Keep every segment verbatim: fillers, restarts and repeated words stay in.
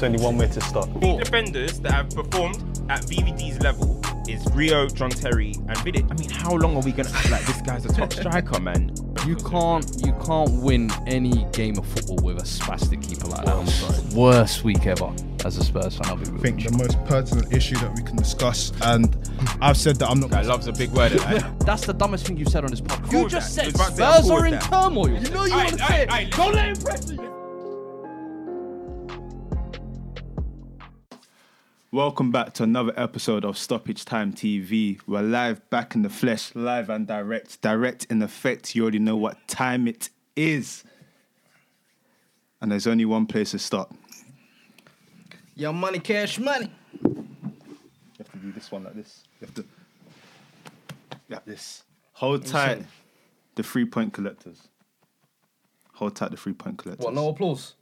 There's only one way to stop. Four defenders that have performed at V V D's level is Rio, John Terry, and Vidic. I mean, how long are we going to act like this guy's a top striker, man? You can't, you can't win any game of football with a spastic keeper like that. I'm sorry. Worst week ever as a Spurs fan. I'll be I think the most pertinent issue that we can discuss, and I've said that I'm not. Guy loves a big word. That's the dumbest thing you've said on this podcast. You just said Spurs are in turmoil. You know you want to say it. Don't let him press you. Welcome back to another episode of Stoppage Time T V. We're live, back in the flesh, live and direct. Direct in effect, you already know what time it is. And there's only one place to stop. Your money, cash money. You have to do this one like this. You have to... Like this. Hold tight the three-point collectors. Hold tight the three-point collectors. What, no applause?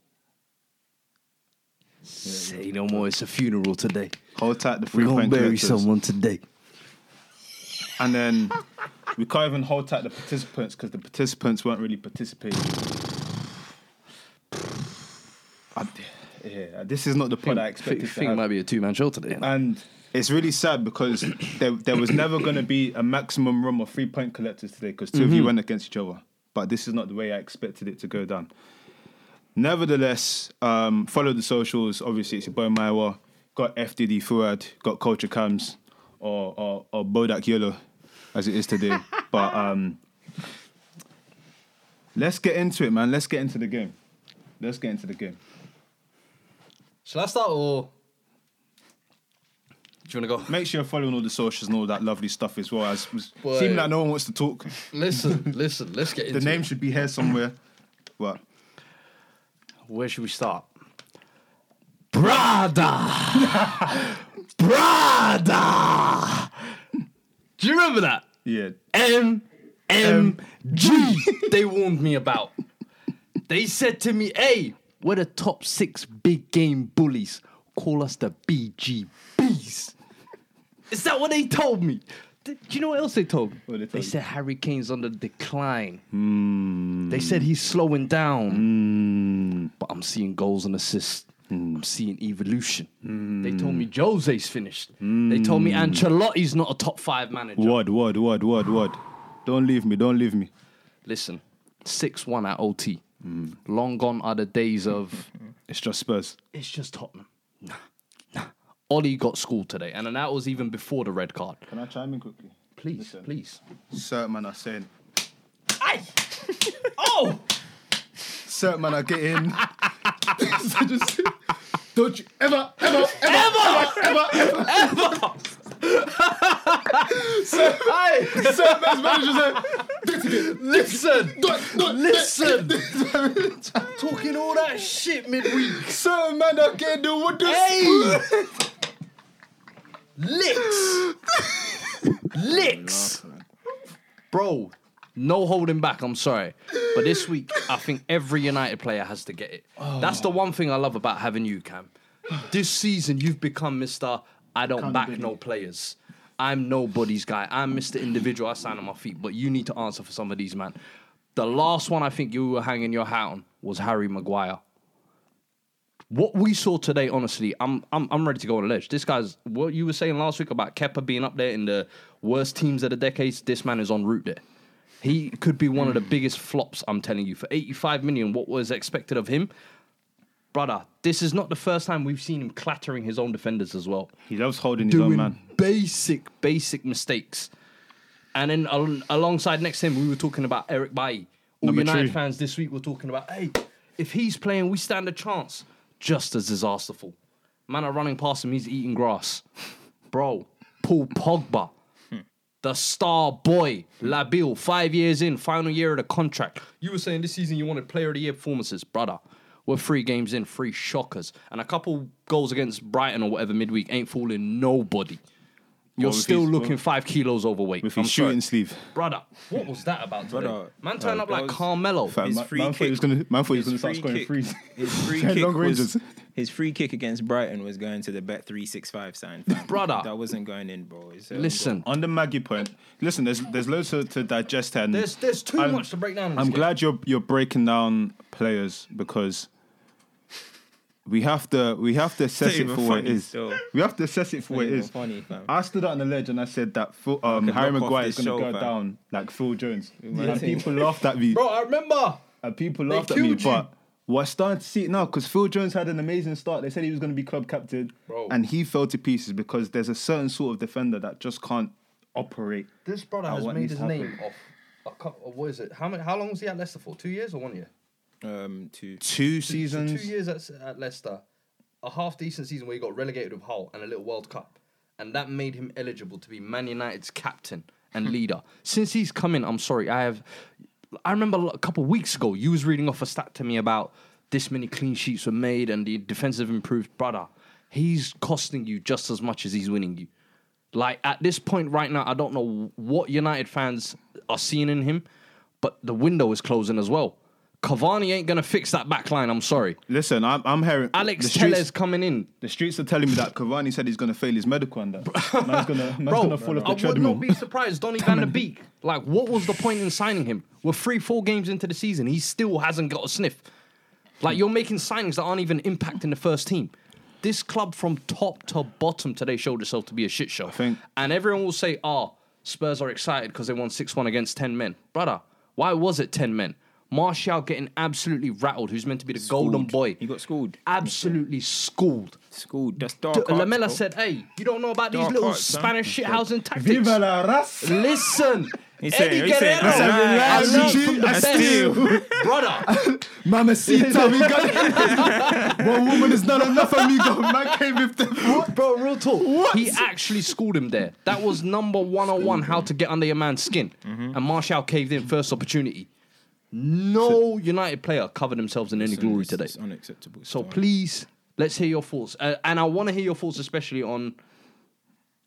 Say no more, it's a funeral today. Hold tight the three point collectors. We're going to bury someone today. And then we can't even hold tight the participants because the participants weren't really participating. I, yeah, this is not the point I expected to have. I think it might be a two-man show today. And it's really sad because there, there was never going to be a maximum room of three point collectors today because two mm-hmm. of you went against each other. But this is not the way I expected it to go down. Nevertheless, um, follow the socials. Obviously, it's your boy Maiwa. Got F D D Fuad. Got Culture Cams or, or, or Bodak Yolo, as it is today. But um, let's get into it, man. Let's get into the game. Let's get into the game. Shall I start or do you want to go? Make sure you're following all the socials and all that lovely stuff as well. As it seems like no one wants to talk. Listen, listen. Let's get into it. The name should be here somewhere. What? Where should we start? Brada! Brada! Do you remember that? Yeah. M M G They warned me about. They said to me, hey, we're the top six big game bullies. Call us the B G Bs. Is that what they told me? Do you know what else they told me? They, told they said Harry Kane's on the decline. Mm. They said he's slowing down. Mm. But I'm seeing goals and assists. Mm. I'm seeing evolution. Mm. They told me Jose's finished. Mm. They told me Ancelotti's not a top five manager. Word, word, word, word, word. Don't leave me, don't leave me. Listen, six one at O T. Mm. Long gone are the days of... It's just Spurs. It's just Tottenham. Nah. Ole got schooled today, and that was even before the red card. Can I chime in quickly? Please, Listen. please. Certain man are saying... Aye! Oh! Certain man are getting... So just, don't you ever, ever, ever, ever, ever, ever, ever. So, aye. Certain man's managers are... Listen. Don't, don't, Listen. Listen. Talking all that shit midweek. Certain man are getting the wood. Hey! Licks. Licks. Bro, no holding back, I'm sorry. But this week, I think every United player has to get it. Oh. That's the one thing I love about having you, Cam. This season, you've become Mister I don't Can't back no players. I'm nobody's guy. I'm Mister Individual. I stand on my feet. But you need to answer for some of these, man. The last one I think you were hanging your hat on was Harry Maguire. What we saw today, honestly, I'm I'm I'm ready to go on a ledge. This guy's, what you were saying last week about Kepa being up there in the worst teams of the decades, this man is en route there. He could be one of the biggest flops, I'm telling you. For eighty-five million, what was expected of him? Brother, this is not the first time we've seen him clattering his own defenders as well. He loves holding his own man. Doing basic, basic mistakes. And then al- alongside next to him, we were talking about Eric Bailly. All United fans this week were talking about, hey, if he's playing, we stand a chance. Just as disasterful. Man are running past him, he's eating grass. Bro, Paul Pogba, hmm. the star boy, Labille, five years in, final year of the contract. You were saying this season you wanted player of the year performances. Brother, we're three games in, three shockers. And a couple goals against Brighton or whatever midweek ain't fooling nobody. You're well, still his, looking well, five kilos overweight. With his shooting sleeve. Brother, what was that about today? Brother, man turned uh, up like Carmelo. Fact, his free man kick. Was gonna, man thought he was going to start scoring threes. His free, kick was, his free kick against Brighton was going to the Bet three sixty-five sign. Brother. That wasn't going in, bro. Listen. Goal. On the Maggie point, listen, there's there's loads to, to digest here. There's, there's too I'm, much to break down. I'm game. glad you're you're breaking down players because We have to we have to assess it for what it is. Still. We have to assess it for what it is. Funny, I stood out on the ledge and I said that Phil, um, Harry Maguire is going to go down like Phil Jones. And people laughed at me. Bro, I remember. And people laughed at me. You. But what I started to see now, because Phil Jones had an amazing start. They said he was going to be club captain. Bro. And he fell to pieces because there's a certain sort of defender that just can't operate. This brother has made his happened. name off. A couple, what is it? How many, How long was he at Leicester for? Two years or one year? Um, two, two seasons. Two, two years at, at Leicester, a half decent season where he got relegated with Hull and a little World Cup, and that made him eligible to be Man United's captain and leader. Since he's come in, I'm sorry, I have. I remember a couple of weeks ago you was reading off a stat to me about this many clean sheets were made and the defensive improved. Brother, he's costing you just as much as he's winning you. Like at this point right now, I don't know what United fans are seeing in him, but the window is closing as well. Cavani ain't going to fix that back line, I'm sorry. Listen, I'm, I'm hearing... Alex Teller's coming in. The streets are telling me that Cavani said he's going to fail his medical and that. Man's going to fall off the I treadmill. I would not be surprised. Donny van de Beek. Like, what was the point in signing him? We're three, four games into the season. He still hasn't got a sniff. Like, you're making signings that aren't even impacting the first team. This club from top to bottom today showed itself to be a shit show. I think... And everyone will say, oh, Spurs are excited because they won six one against ten men. Brother, why was it ten men? Martial getting absolutely rattled, who's meant to be the schooled. golden boy. He got schooled. Absolutely schooled. Schooled. That's dark. D- Lamela arts, said, hey, you don't know about dark these little arts, Spanish shithousing tactics. Viva la raza. Listen. He said, Eddie he said, Guerrero. I learned from the best. Brother. Mamacita, we got it. One woman is not enough, amigo. Man came with the... Bro, real talk. What? He actually schooled him there. That was number one oh one, how to get under your man's skin. Mm-hmm. And Martial caved in first opportunity. No so, United player covered themselves in any so glory it's, today. It's unacceptable. So time. Please, let's hear your thoughts. Uh, and I want to hear your thoughts especially on,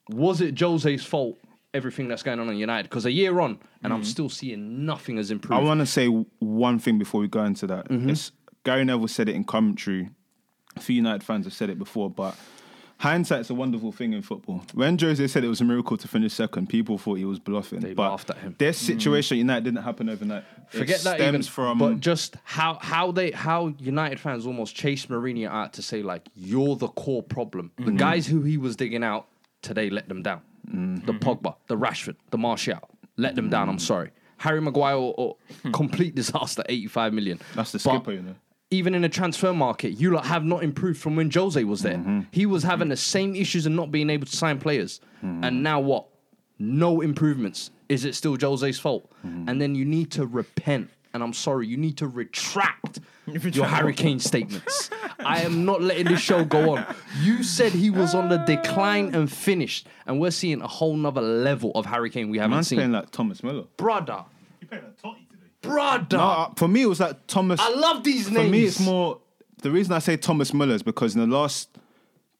was it Jose's fault, everything that's going on in United? Because a year on, and mm-hmm. I'm still seeing nothing has improved. I want to say one thing before we go into that. Mm-hmm. It's, Gary Neville said it in commentary. A few United fans have said it before, but hindsight's a wonderful thing in football. When Jose said it was a miracle to finish second, people thought he was bluffing. They but laughed at him. Their situation mm. at United didn't happen overnight. Forget it that stems even, from... But just how how they how United fans almost chased Mourinho out to say, like, you're the core problem. Mm-hmm. The guys who he was digging out today let them down. Mm-hmm. The Pogba, the Rashford, the Martial. Let them mm-hmm. down, I'm sorry. Harry Maguire, or complete disaster, eighty-five million. That's the skipper, but, you know. Even in the transfer market, you lot have not improved from when Jose was there. Mm-hmm. He was having the same issues and not being able to sign players. Mm-hmm. And now what? No improvements. Is it still Jose's fault? Mm-hmm. And then you need to repent. And I'm sorry, you need to retract your Harry Kane statements. I am not letting this show go on. You said he was on the decline and finished. And we're seeing a whole nother level of Harry Kane we haven't Man's seen. Man's playing like Thomas Muller. Brother. You're playing like Totti. Brother. No, for me, it was like Thomas... I love these names. For me, it's more... The reason I say Thomas Muller is because in the last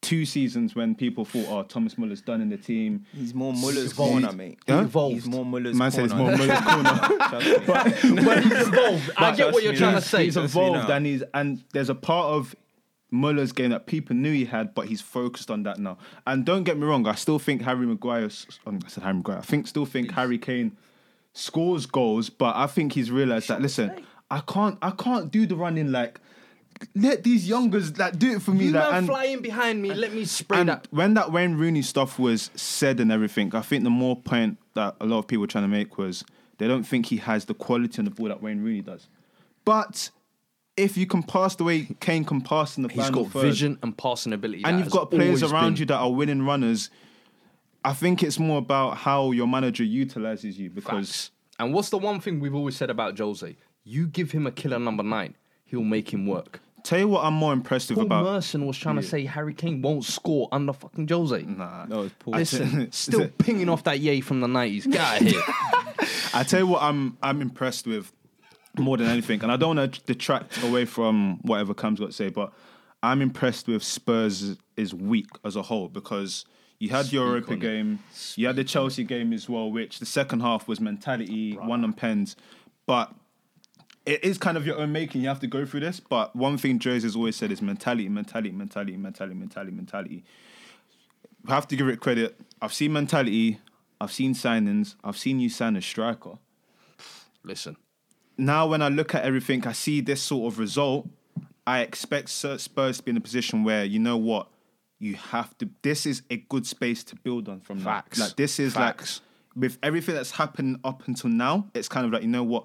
two seasons when people thought, oh, Thomas Muller's done in the team... He's more Muller's corner, mate. Huh? Involved. He's more Muller's Man corner. Man says more Muller's corner. but, but he's involved. I but get what you're trying to say. He's involved and, he's, and there's a part of Muller's game that people knew he had, but he's focused on that now. And don't get me wrong, I still think Harry Maguire... I said Harry Maguire. I think still think Please. Harry Kane... scores goals, but I think he's realised that, listen, I can't I can't do the running, like, let these youngers like, do it for me. You like, and flying behind me, and, let me spray and that. When that Wayne Rooney stuff was said and everything, I think the more point that a lot of people were trying to make was they don't think he has the quality on the ball that Wayne Rooney does. But if you can pass the way Kane can pass in the final third... He's got vision and passing ability. And you've got players around been. you that are winning runners... I think it's more about how your manager utilises you because... Facts. And what's the one thing we've always said about Jose? You give him a killer number nine, he'll make him work. Tell you what I'm more impressed with about... Paul Merson was trying yeah. to say Harry Kane won't score under fucking Jose. Nah. No, it's Paul. Listen, still pinging off that yay from the nineties. Get out of here. I tell you what I'm I'm impressed with more than anything, and I don't want to detract away from whatever Cam's got to say, but I'm impressed with Spurs is weak as a whole because... You had Speak your Europa game. You had the Chelsea game as well, which the second half was mentality, right. one on pens. But it is kind of your own making. You have to go through this. But one thing Jose has always said is mentality, mentality, mentality, mentality, mentality, mentality. I have to give it credit. I've seen mentality. I've seen signings. I've seen you sign a striker. Listen. Now when I look at everything, I see this sort of result. I expect Spurs to be in a position where, you know what, you have to, this is a good space to build on from Facts. Now. Like, this is Facts. Like, with everything that's happened up until now, it's kind of like, you know what,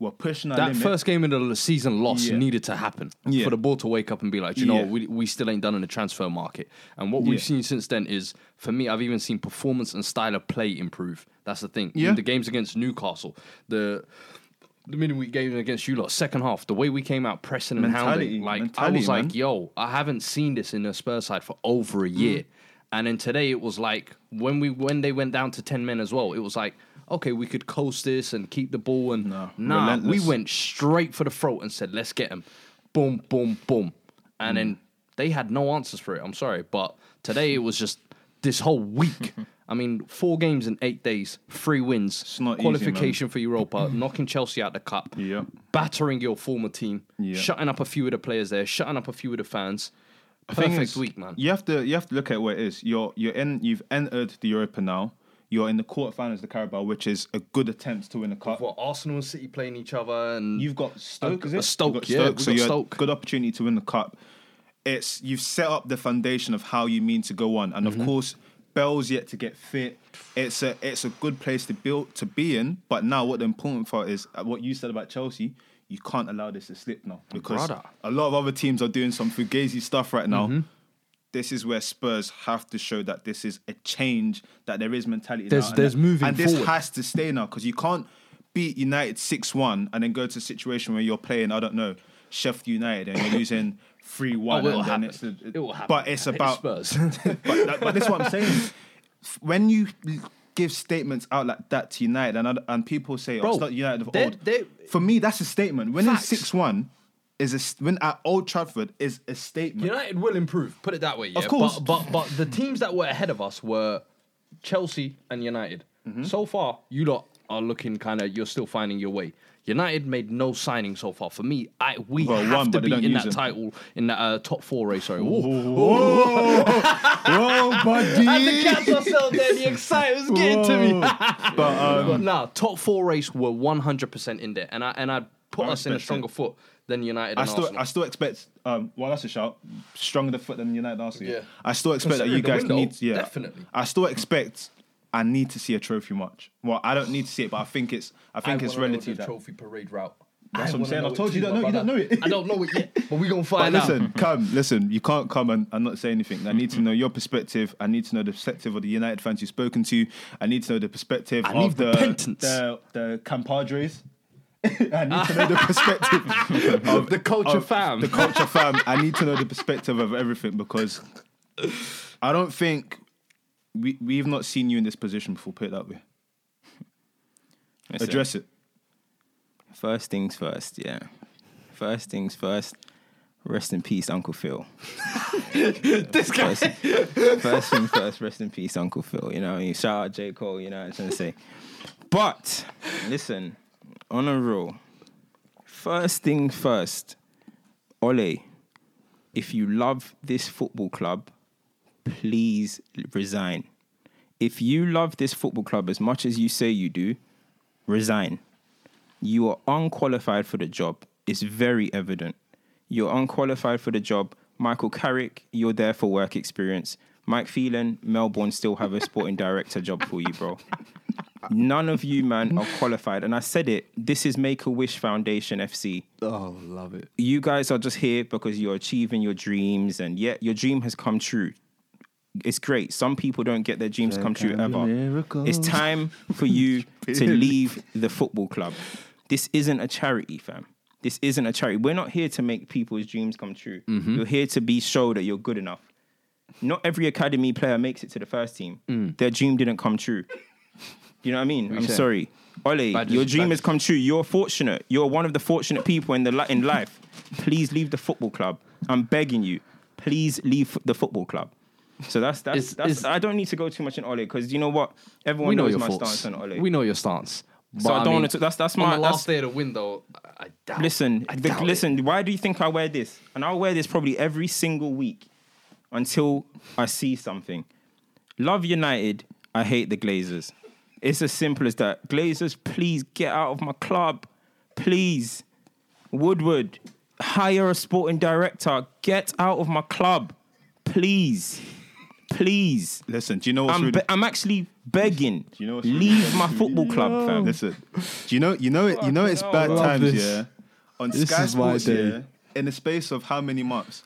we're pushing our that limit. First game of the season loss yeah. needed to happen yeah. for the ball to wake up and be like, you know, yeah. we we still ain't done in the transfer market. And what yeah. we've seen since then is, for me, I've even seen performance and style of play improve. That's the thing. Yeah. In the games against Newcastle, the the midweek game against you lot, second half, the way we came out pressing and mentality, hounding, like mentality, I was man. like, yo, I haven't seen this in the Spurs side for over a year. Mm. And then today it was like, when we when they went down to ten men as well, it was like, okay, we could coast this and keep the ball. And no, nah, relentless. We went straight for the throat and said, let's get him. Boom, boom, boom. And mm. then they had no answers for it. I'm sorry. But today it was just this whole week. I mean, four games in eight days, three wins, it's not qualification easy, for Europa, knocking Chelsea out the cup, yeah. battering your former team, yeah. shutting up a few of the players there, shutting up a few of the fans. Perfect is, week, man. You have to you have to look at what it is. You're you're in you've entered the Europa now. You're in the quarterfinals of the Carabao, which is a good attempt to win a cup. What, Arsenal and City playing each other, and you've got Stoke, a, is it? A Stoke, got Stoke, yeah, Stoke, so got Stoke. Good opportunity to win the cup. It's you've set up the foundation of how you mean to go on, and mm-hmm. of course, Bell's yet to get fit. It's a it's a good place to build to be in. But now, what the important part is, what you said about Chelsea. You can't allow this to slip now because Brother. a lot of other teams are doing some fugazi stuff right now. Mm-hmm. This is where Spurs have to show that this is a change, that there is mentality. There's, now. There's and moving And forward. This has to stay now because you can't beat United six one and then go to a situation where you're playing, I don't know, Sheffield United and you're losing three one. Oh, it'll and then it's a, it will happen. But it's about... It's Spurs. but, but this is what I'm saying. When you... give statements out like that to United and and people say, oh, it's not United of old. They're, For me, that's a statement. Winning six one is a, when at Old Trafford is a statement. United will improve, put it that way. Yeah? Of course. But, but, but the teams that were ahead of us were Chelsea and United. Mm-hmm. So far, you lot are looking kind of, you're still finding your way. United made no signing so far. For me, I we well, have one, to be in that them. title, in that uh, top four race. Sorry. Whoa, whoa, whoa, buddy. I had to catch myself there. The excitement was getting to me. but, um, but nah, top four race were one hundred percent in there. And, I, and I'd put I us in a stronger it. foot than United I and still, Arsenal. I still expect, um, well, that's a shout, stronger the foot than United and Arsenal. Yeah. I still expect that you guys window, need... Yeah, definitely. I still expect... I need to see a trophy match. Well, I don't need to see it, but I think it's I think I it's relative. Know the trophy parade route. That's I what I'm saying. I told you, you don't know. You don't know it. I don't know it yet, but we're gonna find but out. Listen, come, listen. You can't come and, and not say anything. I need to know your perspective. I need to know the perspective of the United fans you've spoken to. I need to know the perspective I of the, the the Campadres. I need to know the perspective of the culture of fam. The culture fam. I need to know the perspective of everything because I don't think. We, we've not seen you in this position before, put it that way. Address it. it. First things first, yeah. First things first, rest in peace, Uncle Phil. This guy. First, first things first, rest in peace, Uncle Phil. You know what I mean? Shout out J. Cole, you know what I'm trying to say. But, listen, on a roll, first thing first, Ole, if you love this football club, please resign. If you love this football club as much as you say you do, resign. You are unqualified for the job. It's very evident. You're unqualified for the job. Michael Carrick, you're there for work experience. Mike Phelan, Melbourne still have a sporting director job for you, bro. None of you, man, are qualified. And I said it, this is Make-A-Wish Foundation F C. Oh, love it. You guys are just here because you're achieving your dreams and yet your dream has come true. It's great. Some people don't get their dreams come true ever. Miracles. It's time for you to leave the football club. This isn't a charity, fam. This isn't a charity. We're not here to make people's dreams come true. Mm-hmm. You're here to be shown that you're good enough. Not every academy player makes it to the first team. Mm. Their dream didn't come true. You know what I mean? What I'm saying? Sorry. Ole, badges, your dream badges. has come true. You're fortunate. You're one of the fortunate people in, the, in life. Please leave the football club. I'm begging you. Please leave the football club. So that's that's, it's, that's it's, I don't need to go too much on Ole because you know what, everyone knows know my thoughts. stance on Ole. We know your stance. But so I, I don't mean, want to. That's that's my. On the last that's, day of the window, I doubt. Listen, I the, doubt listen. It. Why do you think I wear this? And I'll wear this probably every single week until I see something. Love United. I hate the Glazers. It's as simple as that. Glazers, please get out of my club, please. Woodward, hire a sporting director. Get out of my club, please. Please. Listen, do you know what's I'm, really... Be- I'm actually begging. Do you know what's leave really my football club, no. fam. Listen, do you know, you know, it, you know it's bad times, this. yeah? On this Sky Sports, yeah, in the space of how many months?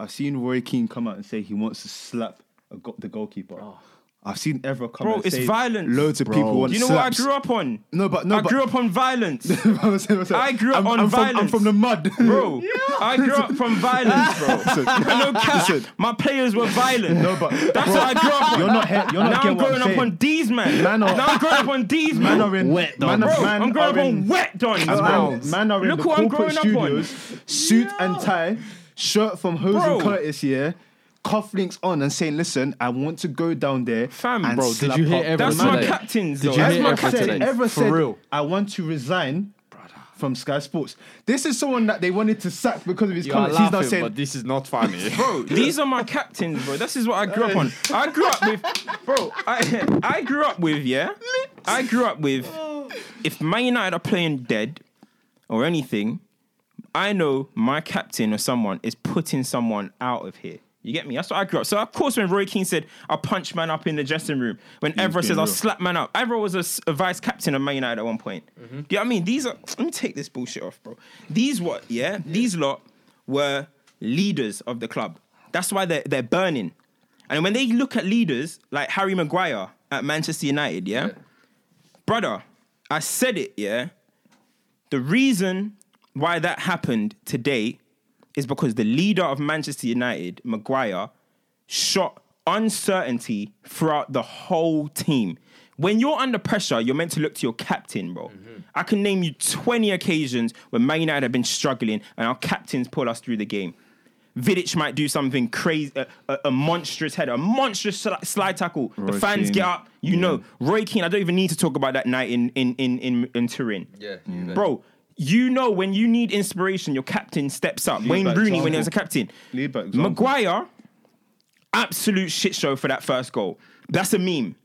I've seen Roy Keane come out and say he wants to slap a go- the goalkeeper. Oh. I've seen Ever come Bro, and it's say violence. Loads of Bro. people want to You know slaps. what I grew up on? No, but no, I but... grew up on violence. I'm saying, I'm saying, I grew up I'm, on I'm violence. From, I'm from the mud. Bro, yeah. I grew up from violence, bro. Listen, no cap. Listen. My players were violent. No, but... That's bro, what I grew up on. You're not... He- you're not now I'm growing up on D's, man. man are, now I'm growing up on D's, man. Man are in... Wet dons. Bro, man I'm growing up on wet dons, bro. Man are in the corporate studios. Suit and tie. Shirt from Jose and Curtis, yeah? Cufflinks on and saying, listen, I want to go down there. Fam, and bro, did you hear Ever That's my captains, though. That's my captain. Ever said, I want to resign Brother. from Sky Sports. This is someone that they wanted to sack because of his you comments. Are laughing, He's not saying, but this is not funny. Bro, these are my captains, bro. This is what I grew up on. I grew up with, bro, I, I grew up with, yeah? I grew up with, if Man United are playing dead or anything, I know my captain or someone is putting someone out of here. You get me? That's what I grew up. So, of course, when Roy Keane said, I'll punch man up in the dressing room, when Evra says, I'll slap man up. Evra was a, a vice captain of Man United at one point. Mm-hmm. Do you know what I mean? These are... Let me take this bullshit off, bro. These what, yeah? yeah. These lot were leaders of the club. That's why they're, they're burning. And when they look at leaders, like Harry Maguire at Manchester United, yeah? yeah? Brother, I said it, yeah? The reason why that happened today is because the leader of Manchester United, Maguire, shot uncertainty throughout the whole team. When you're under pressure, you're meant to look to your captain, bro. Mm-hmm. I can name you twenty occasions when Man United have been struggling and our captains pull us through the game. Vidic might do something crazy, a, a, a monstrous header, a monstrous sl- slide tackle. Roy the fans Keane. get up, you yeah. know. Roy Keane, I don't even need to talk about that night in, in, in, in, in Turin. Yeah, mm-hmm. Bro, you know, when you need inspiration, your captain steps up. Lead Wayne Rooney, example. when he was a captain. Lead back Maguire, absolute shit show for that first goal. That's a meme.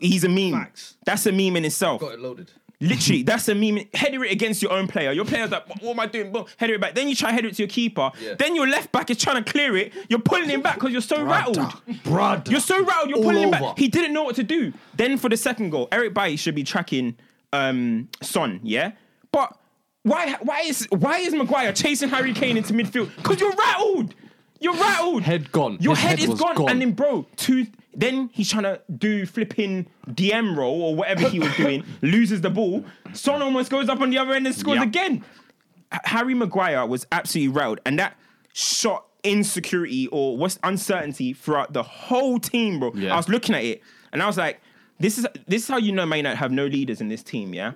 He's a meme. Max. That's a meme in itself. Got it loaded. Literally, that's a meme. Header it against your own player. Your player's like, what am I doing? Boom, header it back. Then you try to header it to your keeper. Yeah. Then your left back is trying to clear it. You're pulling him back because you're so Brother. rattled. Brother. You're so rattled, you're All pulling over. him back. He didn't know what to do. Then for the second goal, Eric Bailly should be tracking um, Son, yeah? But... Why why is why is Maguire chasing Harry Kane into midfield? Because you're rattled. You're rattled. Head gone. Your His head, head is gone. gone. And then, bro, two, then he's trying to do flipping D M roll or whatever he was doing, loses the ball. Son almost goes up on the other end and scores yep. again. Harry Maguire was absolutely rattled. And that shot insecurity or what's uncertainty throughout the whole team, bro. Yeah. I was looking at it and I was like, this is, this is how you know Man United have no leaders in this team, yeah?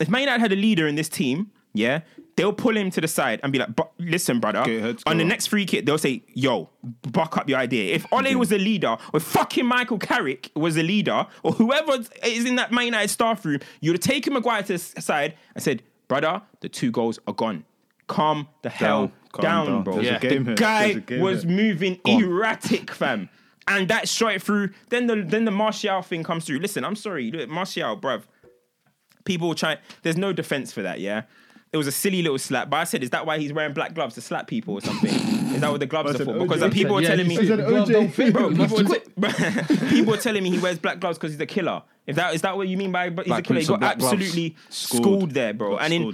If Man United had a leader in this team, yeah, they'll pull him to the side and be like, but listen, brother, okay, on the next free kick, they'll say, yo, buck up your idea. If Ole was a leader, or fucking Michael Carrick was a leader, or whoever is in that Man United staff room, you would have taken Maguire to the side and said, brother, the two goals are gone. Calm the hell down, down, down. bro. Yeah. The guy was here. moving Go erratic, fam. And that shot it through. Then the, then the Martial thing comes through. Listen, I'm sorry, Martial, bruv. People try, there's no defense for that, yeah? It was a silly little slap, but I said, is that why he's wearing black gloves to slap people or something? Is that what the gloves are for? Because like, people are yeah, telling me, bro, people, t- people are telling me he wears black gloves because he's a killer. If that is that what you mean by he's black a killer, he got absolutely schooled there, bro. And in,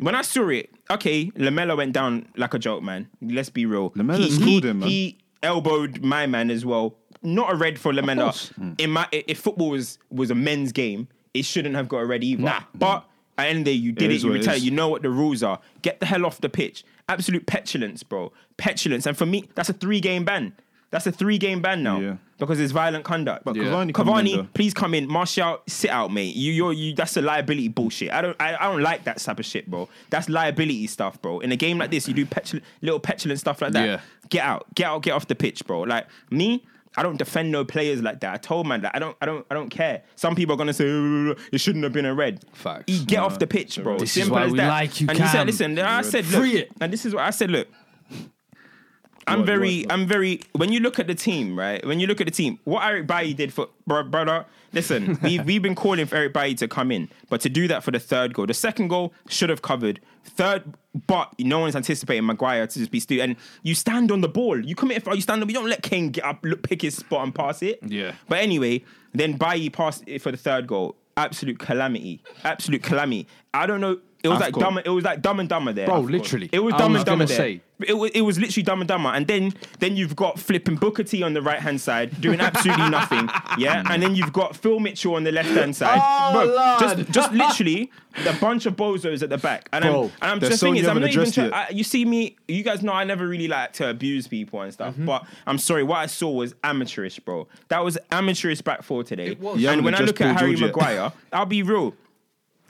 when I saw it, okay, Lamela went down like a joke, man. Let's be real. Lamela he, schooled he, him, man. He elbowed my man as well. Not a red for Lamela. In my, if football was was a men's game, it shouldn't have got a red either. Nah, but. And there you did it, it. you retire, you know what the rules are. Get the hell off the pitch. Absolute petulance, bro. Petulance. And for me, that's a three game ban. That's a three game ban now yeah. because it's violent conduct. But yeah. Cavani, Cavani come in, please come in. Martial, sit out, mate. You, you're, you. That's a liability bullshit. I don't, I, I don't like that type of shit, bro. That's liability stuff, bro. In a game like this, you do petul- little petulant stuff like that. Yeah. Get out, get out, get off the pitch, bro. Like me. I don't defend no players like that. I told man that I don't, I don't, I don't care. Some people are gonna say it shouldn't have been a red. Facts. You get no, off the pitch, bro. This Simple is why as we that. like you. And Cam. he said, listen, I said, look, free it. And this is what I said, look. I'm what, very, what, what? I'm very, when you look at the team, right? When you look at the team, what Eric Bailly did for, bro, brother, listen, we've, we've been calling for Eric Bailly to come in, but to do that for the third goal, the second goal should have covered, third, but no one's anticipating Maguire to just be stupid. And you stand on the ball, you commit a foul, you stand on, you don't let Kane get up, look, pick his spot and pass it. Yeah. But anyway, then Bailly passed it for the third goal. Absolute calamity, absolute calamity. I don't know. It was I've like dumb. It was like Dumb and Dumber there, bro. Literally, it was dumb I was and dumber there. Say. It was it was literally Dumb and Dumber. And then then you've got flipping Booker T on the right hand side doing absolutely nothing. Yeah, and then you've got Phil Mitchell on the left hand side. Oh, bro, just just literally a bunch of bozos at the back. And bro, I'm and I'm just thinking, so I'm not even. Tra- I, you see me, you guys know I never really like to abuse people and stuff. Mm-hmm. But I'm sorry, what I saw was amateurish, bro. That was amateurish back four today. It was. And when I look at Harry Georgia. Maguire, I'll be real.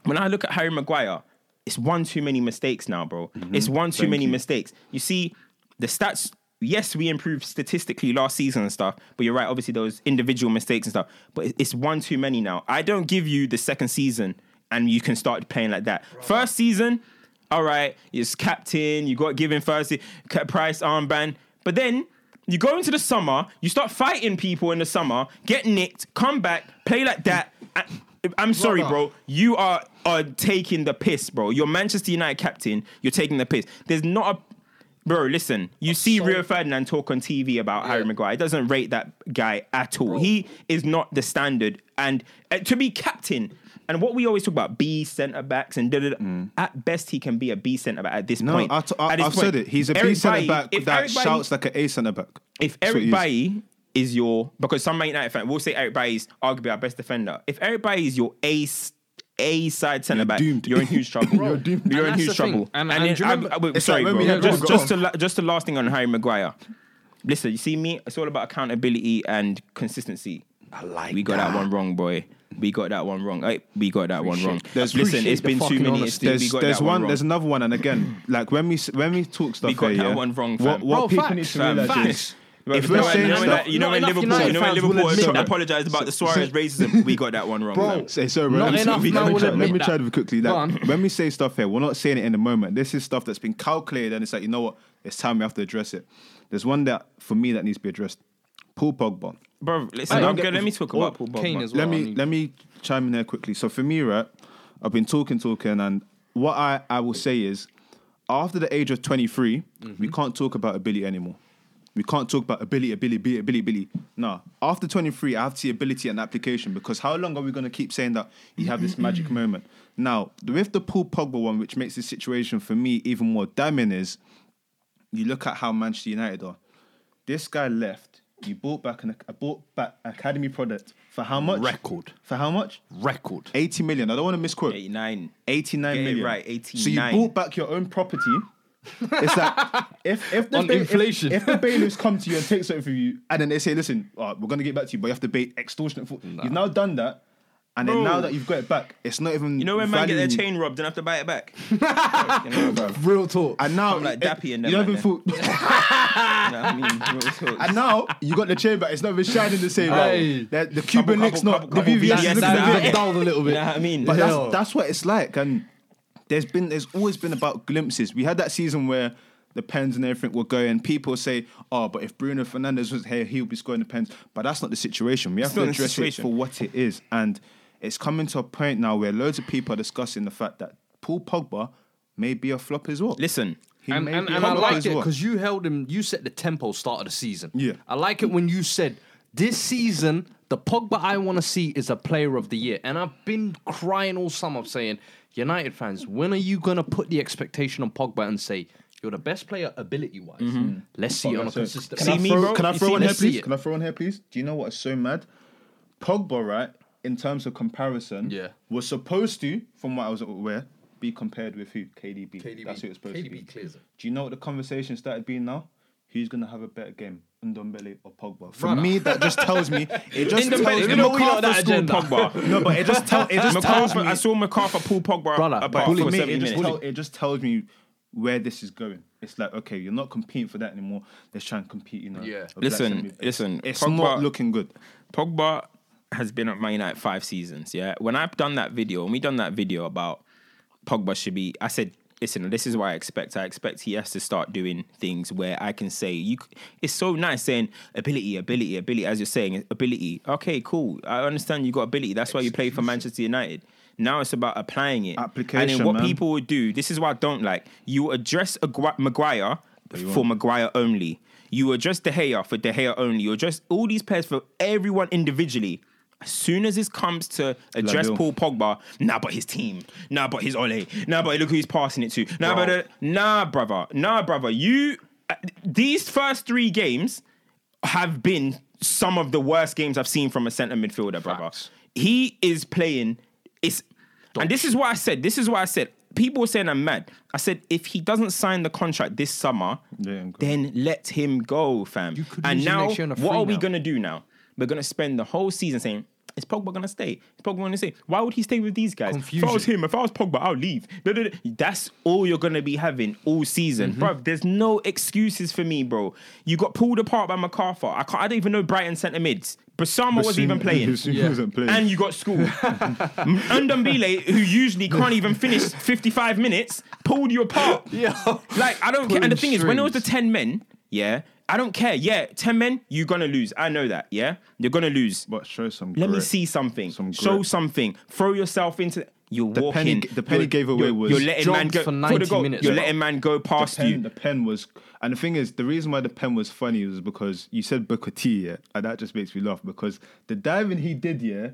When I look at Harry Maguire. It's one too many mistakes now, bro. Mm-hmm. It's one too Thank many you. mistakes. You see, the stats, yes, we improved statistically last season and stuff, but you're right, obviously there was individual mistakes and stuff, but it's one too many now. I don't give you the second season and you can start playing like that. Right. First season, all right, it's captain, you got given first price armband, but then you go into the summer, you start fighting people in the summer, get nicked, come back, play like that. And, I'm sorry, bro. You are, are taking the piss, bro. You're Manchester United captain. You're taking the piss. There's not a... Bro, listen. You I'm see sorry. Rio Ferdinand talk on T V about yeah. Harry Maguire. It doesn't rate that guy at all. Bro. He is not the standard. And uh, to be captain... And what we always talk about, B centre-backs and da-da-da. Mm. At best, he can be a B centre-back at this no, point. No, I t- I, I've point, said it. He's a B centre-back that Bailly, shouts like an A centre-back. If Eric Bailly... is your, because some Man United fan will say Eric Bailly is arguably our best defender. If Eric Bailly is your ace, a side centre back, you're, you're in huge trouble. You're, doomed. you're in huge trouble. Thing. And, and, and then, remember, I, wait, sorry, like, bro. Yeah, just, just, to, just the last thing on Harry Maguire. Listen, you see me, it's all about accountability and consistency. I like we got that, that one wrong, boy. We got that one wrong. Like, we got that one wrong. There's, Listen, it's been two minutes. There's, we got there's that one. one there's another one, and again, like when we when we talk stuff, we got here, that yeah, one wrong. Fam. What, what bro, people facts, need to fam, realize is. If if we're we're saying saying you know when Liverpool, you know when Liverpool apologised about the Suarez racism, we got that one wrong. Bro, say so, bro. Not let, enough, me, let, me try, let me try to quickly. Like, when we say stuff here, we're not saying it in the moment. This is stuff that's been calculated, and it's like, you know what? It's time we have to address it. There's one that for me that needs to be addressed. Paul Pogba, bro. Listen, don't get, let me talk about Paul Pogba. Kane as well, let me I mean. let me chime in there quickly. So for me, right, I've been talking, talking, and what I, I will say is, after the age of twenty-three, we can't talk about ability anymore. We can't talk about ability, ability, ability, ability. No. After twenty-three, I have to see ability and application, because how long are we going to keep saying that you have this magic moment? Now, with the Paul Pogba one, which makes the situation for me even more damning, is you look at how Manchester United are. This guy left. You bought back an bought back academy product for how much? Record. For how much? Record. eighty million. I don't want to misquote. eighty-nine. eighty-nine Get million. Right, eighty-nine. So you bought back your own property... It's like if if the, ba- if, if the bailiffs come to you and take something from you, and then they say, "Listen, oh, we're gonna get back to you, but you have to pay extortionate for." Nah. You've now done that, and bro. Then now that you've got it back, it's not even. You know when man get their chain robbed and have to buy it back. You know, bro. Real talk. And now I'm like Dappy and them. You don't even thought. And now you got the chain back. It's not even shining the same. Hey. The, the Cuban couple, lick's couple, not. Couple, the V V S is looking a bit dulled a little bit. You know what I mean? But that's that's what it's like, and. There's been, there's always been about glimpses. We had that season where the pens and everything were going. People say, "Oh, but if Bruno Fernandes was here, he'll be scoring the pens." But that's not the situation. We have to address it for what it is, and it's coming to a point now where loads of people are discussing the fact that Paul Pogba may be a flop as well. Listen, he and, may and, be and a flop I liked it because well. you held him. You set the tempo start of the season. Yeah, I like it when you said this season the Pogba I want to see is a player of the year, and I've been crying all summer saying. United fans, when are you going to put the expectation on Pogba and say, you're the best player ability-wise? Mm-hmm. Let's see Pogba, it on a consistent... Can, can I throw, me, can I throw on here, please? It. Can I throw on here, please? Do you know what's so mad? Pogba, right, in terms of comparison, yeah. was supposed to, from what I was aware, be compared with who? K D B. K D B. That's who it's supposed K D B to be. K D B clears it. Do you know what the conversation started being now? Who's going to have a better game? Ndombele or Pogba. For Rada. me, that just tells me it just tells me. You know, we love that agenda. Pogba. No, but it just, tell, it just tells me. I saw MacArthur pull Pogba Rada, about for me, seven it, just tell, it just tells me where this is going. It's like, okay, you're not competing for that anymore. Let's try and compete, you know. Yeah. Listen, listen. It's Pogba, not looking good. Pogba has been at Man United five seasons, yeah? When I've done that video, when we done that video about Pogba should be, I said, listen, this is what I expect. I expect he has to start doing things where I can say, you. It's so nice saying ability, ability, ability, as you're saying, ability. Okay, cool. I understand you got ability. That's why you play for Manchester United. Now it's about applying it. Application, and then what man. people would do, this is what I don't like. You address Agu- Maguire for Maguire only. You address De Gea for De Gea only. You address all these players for everyone individually. As soon as it comes to address Lamela. Paul Pogba, nah, but his team, nah, but his Ole, nah, but look who he's passing it to, nah, wow. but nah, brother, nah, brother. You, uh, these first three games have been some of the worst games I've seen from a centre midfielder, brother. Facts. He is playing. It's, Don't and this is what I said. This is what I said. People were saying I'm mad. I said, if he doesn't sign the contract this summer, yeah, then let him go, fam. You could and now, what now. are we gonna do now? We're gonna spend the whole season saying, is Pogba gonna stay? Is Pogba gonna stay? Why would he stay with these guys? Confusion. If I was him, if I was Pogba, I'll leave. That's all you're gonna be having all season, mm-hmm. bruv. There's no excuses for me, bro. You got pulled apart by MacArthur. I can't. I don't even know Brighton centre mids. Basama Bassoum, wasn't even playing. Yeah. Wasn't playing. And you got school. Ndombele, who usually can't even finish fifty-five minutes, pulled you apart. Yeah. Like, I don't Pulling care. And the thing strings. is, when it was the ten men, yeah, I don't care. Yeah, ten men, you're going to lose. I know that, yeah? You're going to lose. But show some grit. Let me see something. Some show something. Throw yourself into... You're the walking. Penny, the penny gave away you're, was... You're letting man go... For ninety for minutes, you're letting man go past the pen, you. The pen was... And the thing is, the reason why the pen was funny was because you said Booker T, yeah? And that just makes me laugh because the diving he did, yeah?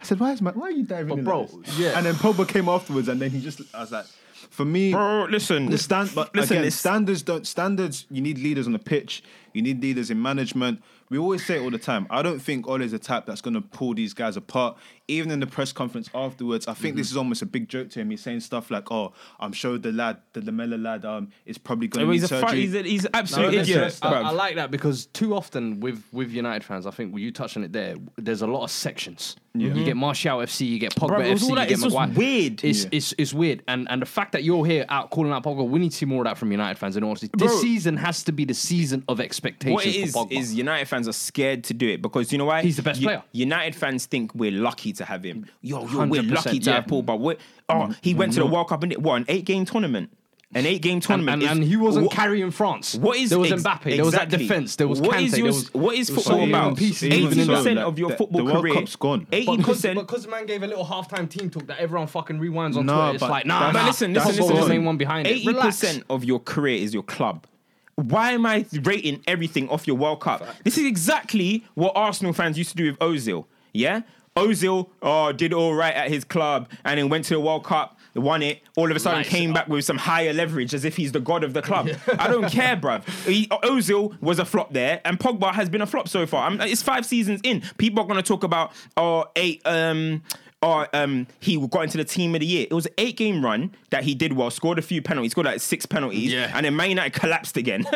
I said, why is my... Why are you diving oh, in bro, like this? Yeah. And then Pogba came afterwards and then he just... I was like... For me... Bro, listen. The stand, but listen, again, standards don't... Standards, you need leaders on the pitch. You need leaders in management. We always say it all the time. I don't think Ole's a type that's going to pull these guys apart. Even in the press conference afterwards, I think mm-hmm. this is almost a big joke to him. He's saying stuff like, oh, I'm sure the lad, the Lamela lad, um, is probably going to be surgery. Fun, he's, a, he's an absolute no, idiot. I, I like that because too often with, with United fans, I think well, you touched on it there, there's a lot of sections. Yeah. Mm-hmm. You get Martial F C, you get Pogba bro, F C, you get Maguire. It's weird. It's, yeah. it's, it's weird. And, and the fact that you're here out calling out Pogba, we need to see more of that from United fans. And honestly, bro, this season has to be the season of expectations what it is, for Pogba. Is United fans are scared to do it because you know why? He's the best you, player. United fans think we're lucky to have him. Yo, yo we're lucky to yeah. have Paul, but we're, oh, he went to the World Cup and what, an eight-game tournament? An eight-game tournament. And, and, is, and he wasn't what, carrying France. What is, there was ex- Mbappe, exactly. there was that defence, there was Kante. There was, what is football about? eighty percent of your the, football the World career. Cup's gone. eighty percent. But because the man gave a little half-time team talk that everyone fucking rewinds on no, Twitter, it's like, nah, but listen, listen, listen. There's the main one behind it. eighty percent of your career is your club. Why am I rating everything off your World Cup? Fact. This is exactly what Arsenal fans used to do with Ozil. Yeah? Ozil oh, did all right at his club and then went to the World Cup, won it, all of a sudden nice. came back with some higher leverage as if he's the god of the club. I don't care, bruv. He, Ozil was a flop there and Pogba has been a flop so far. I'm, it's five seasons in. People are going to talk about, oh, eight... Um, Or um, he got into the team of the year. It was an eight-game run that he did well, scored a few penalties, scored like six penalties, yeah. and then Man United collapsed again.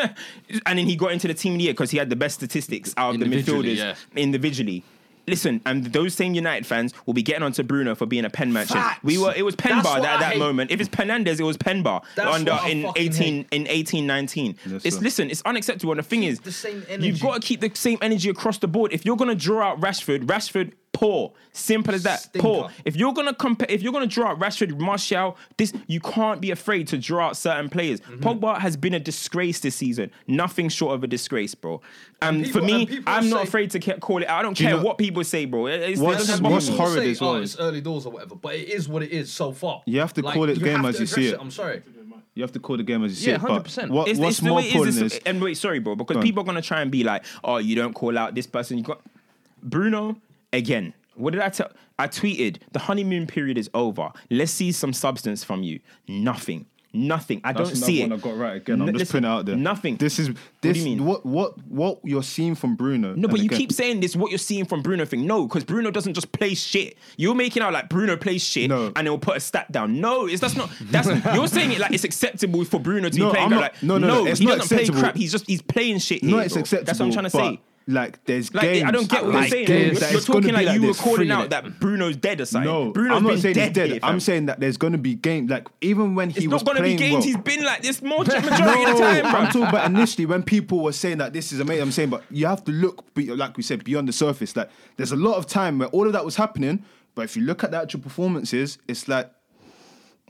And then he got into the team of the year because he had the best statistics out of the midfielders yeah. individually. Listen, and those same United fans will be getting onto Bruno for being a pen merchant. Facts. We were, it was pen bar at that moment. If it's Fernandes, it was pen bar under in eighteen, in eighteen, nineteen. Yes, it's sir. listen, it's unacceptable. And the thing keep is, the you've got to keep the same energy across the board. If you're gonna draw out Rashford, Rashford poor, simple as that. Stinker. Poor. If you're gonna compare, if you're gonna draw out Rashford, Martial, this you can't be afraid to draw out certain players. Mm-hmm. Pogba has been a disgrace this season. Nothing short of a disgrace, bro. Um, and people, for me, and I'm not say, afraid to call it out. I don't do care you know, what people say, bro. It's, what's it's what's horrid say, as well? Oh, it's early doors or whatever, but it is what it is so far. You have to like, call it the game as you see it. it. I'm sorry. You have to call the game as you yeah, see it. Yeah, one hundred percent. What, it's, what's it's more important is... And wait, sorry, bro, because go people on. are going to try and be like, oh, you don't call out this person. You got Bruno, again, what did I tell... I tweeted, the honeymoon period is over. Let's see some substance from you. Nothing. Nothing. I That's don't see one it. I got right again. I'm N- just putting it out there. Nothing. This is this. What do you mean? What what what you're seeing from Bruno? No, but you again, keep saying this. What you're seeing from Bruno thing? No, because Bruno doesn't just play shit. You're making out like Bruno plays shit, no. and he'll put a stat down. No, it's that's not. That's you're saying it like it's acceptable for Bruno to no, be playing. Not, like, no, no, no, no it's he not doesn't acceptable. play crap. He's just he's playing shit. No, it's bro. acceptable. That's what I'm trying to say. Like, there's like, games. I don't get what like you're saying. You're, you're talking like, like you were calling out it. that Bruno's dead or something. No, Bruno's I'm not been saying dead. dead. Here, I'm saying that there's going to be games. Like, even when he it's was playing well. It's not going to be games. Well. He's been like this more majority no, of the time, bro. I'm talking about initially when people were saying that this is amazing. I'm saying, but you have to look, like we said, beyond the surface. Like, there's a lot of time where all of that was happening. But if you look at the actual performances, it's like,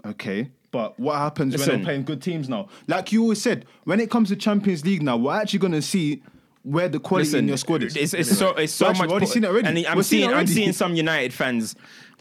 okay. But what happens Listen, when we're playing good teams now? Like you always said, when it comes to Champions League now, we're actually going to see where the quality Listen, in your squad is. It's, it's anyway. so it's so actually, much. We've already po- seen it already. And I'm, seeing, it already. I'm seeing some United fans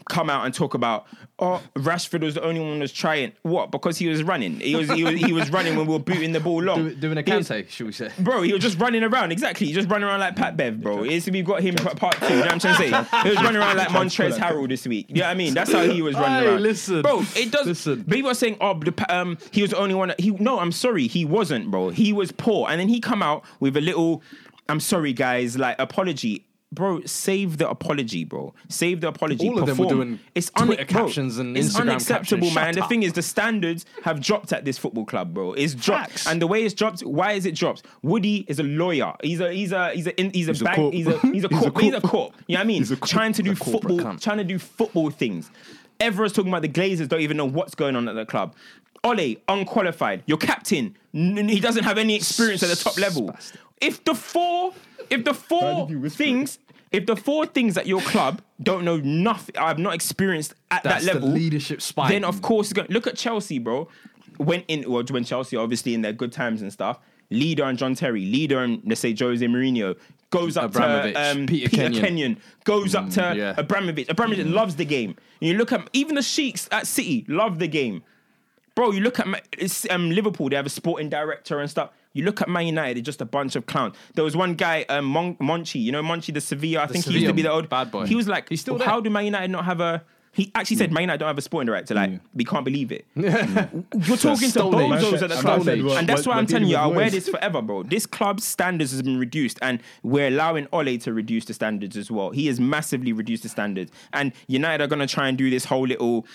come out and talk about, oh, Rashford was the only one who was trying. What? Because he was running. He was he was, he was running when we were booting the ball long. Do, doing a Kante, should we say. Bro, he was just running around. Exactly. He just running around like Pat Bev, bro. It's, we've got him part two. You know what I'm trying to say? He was running around like Montrezl Harrell this week. You know what I mean? That's how he was running hey, around. listen. Bro, it does. Listen. People are saying, oh, the, um, he was the only one. That, he No, I'm sorry. He wasn't, bro. He was poor. And then he come out with a little, I'm sorry, guys, like apology. Bro, save the apology, bro. Save the apology. All of Perform. them were doing it's Twitter un- captions bro, and it's Instagram unacceptable, captions. man. Shut the up. Thing is, the standards have dropped at this football club, bro. It's dropped, Facts. and the way it's dropped. Why is it dropped? Woody is a lawyer. He's a he's a he's a he's a he's bank, a corp. He's a he's a corp. He's a corp. You know what I mean? He's a corp. Trying to do football, cunt. trying to do football things. Everyone's talking about the Glazers. Don't even know what's going on at the club. Ole, unqualified. Your captain. N- he doesn't have any experience at the top level. If the four, if the four things. If the four things at your club don't know nothing, I've not experienced at That's that level. The leadership spine. Then of course, look at Chelsea, bro. Went in, well, when Chelsea obviously in their good times and stuff. Leader and John Terry, leader and let's say Jose Mourinho goes up Abramovich, to um, Peter, Peter Kenyon. Kenyon, goes mm, up to yeah. Abramovich. Abramovich mm. loves the game. And you look at even the sheiks at City love the game, bro. You look at it's, um, Liverpool; they have a sporting director and stuff. You look at Man United, it's just a bunch of clowns. There was one guy, um, Mon- Monchi, you know, Monchi the Sevilla. I the think Sevilla, he used to be the old bad boy. He was like, He's still well, how do Man United not have a? He actually said, mm. Man United don't have a sporting director. Like, mm. we can't believe it. Mm. You're talking to bozos at the club, and that's why I'm telling you, I'll wear this forever, bro. This club's standards has been reduced, and we're allowing Ole to reduce the standards as well. He has massively reduced the standards, and United are gonna try and do this whole little.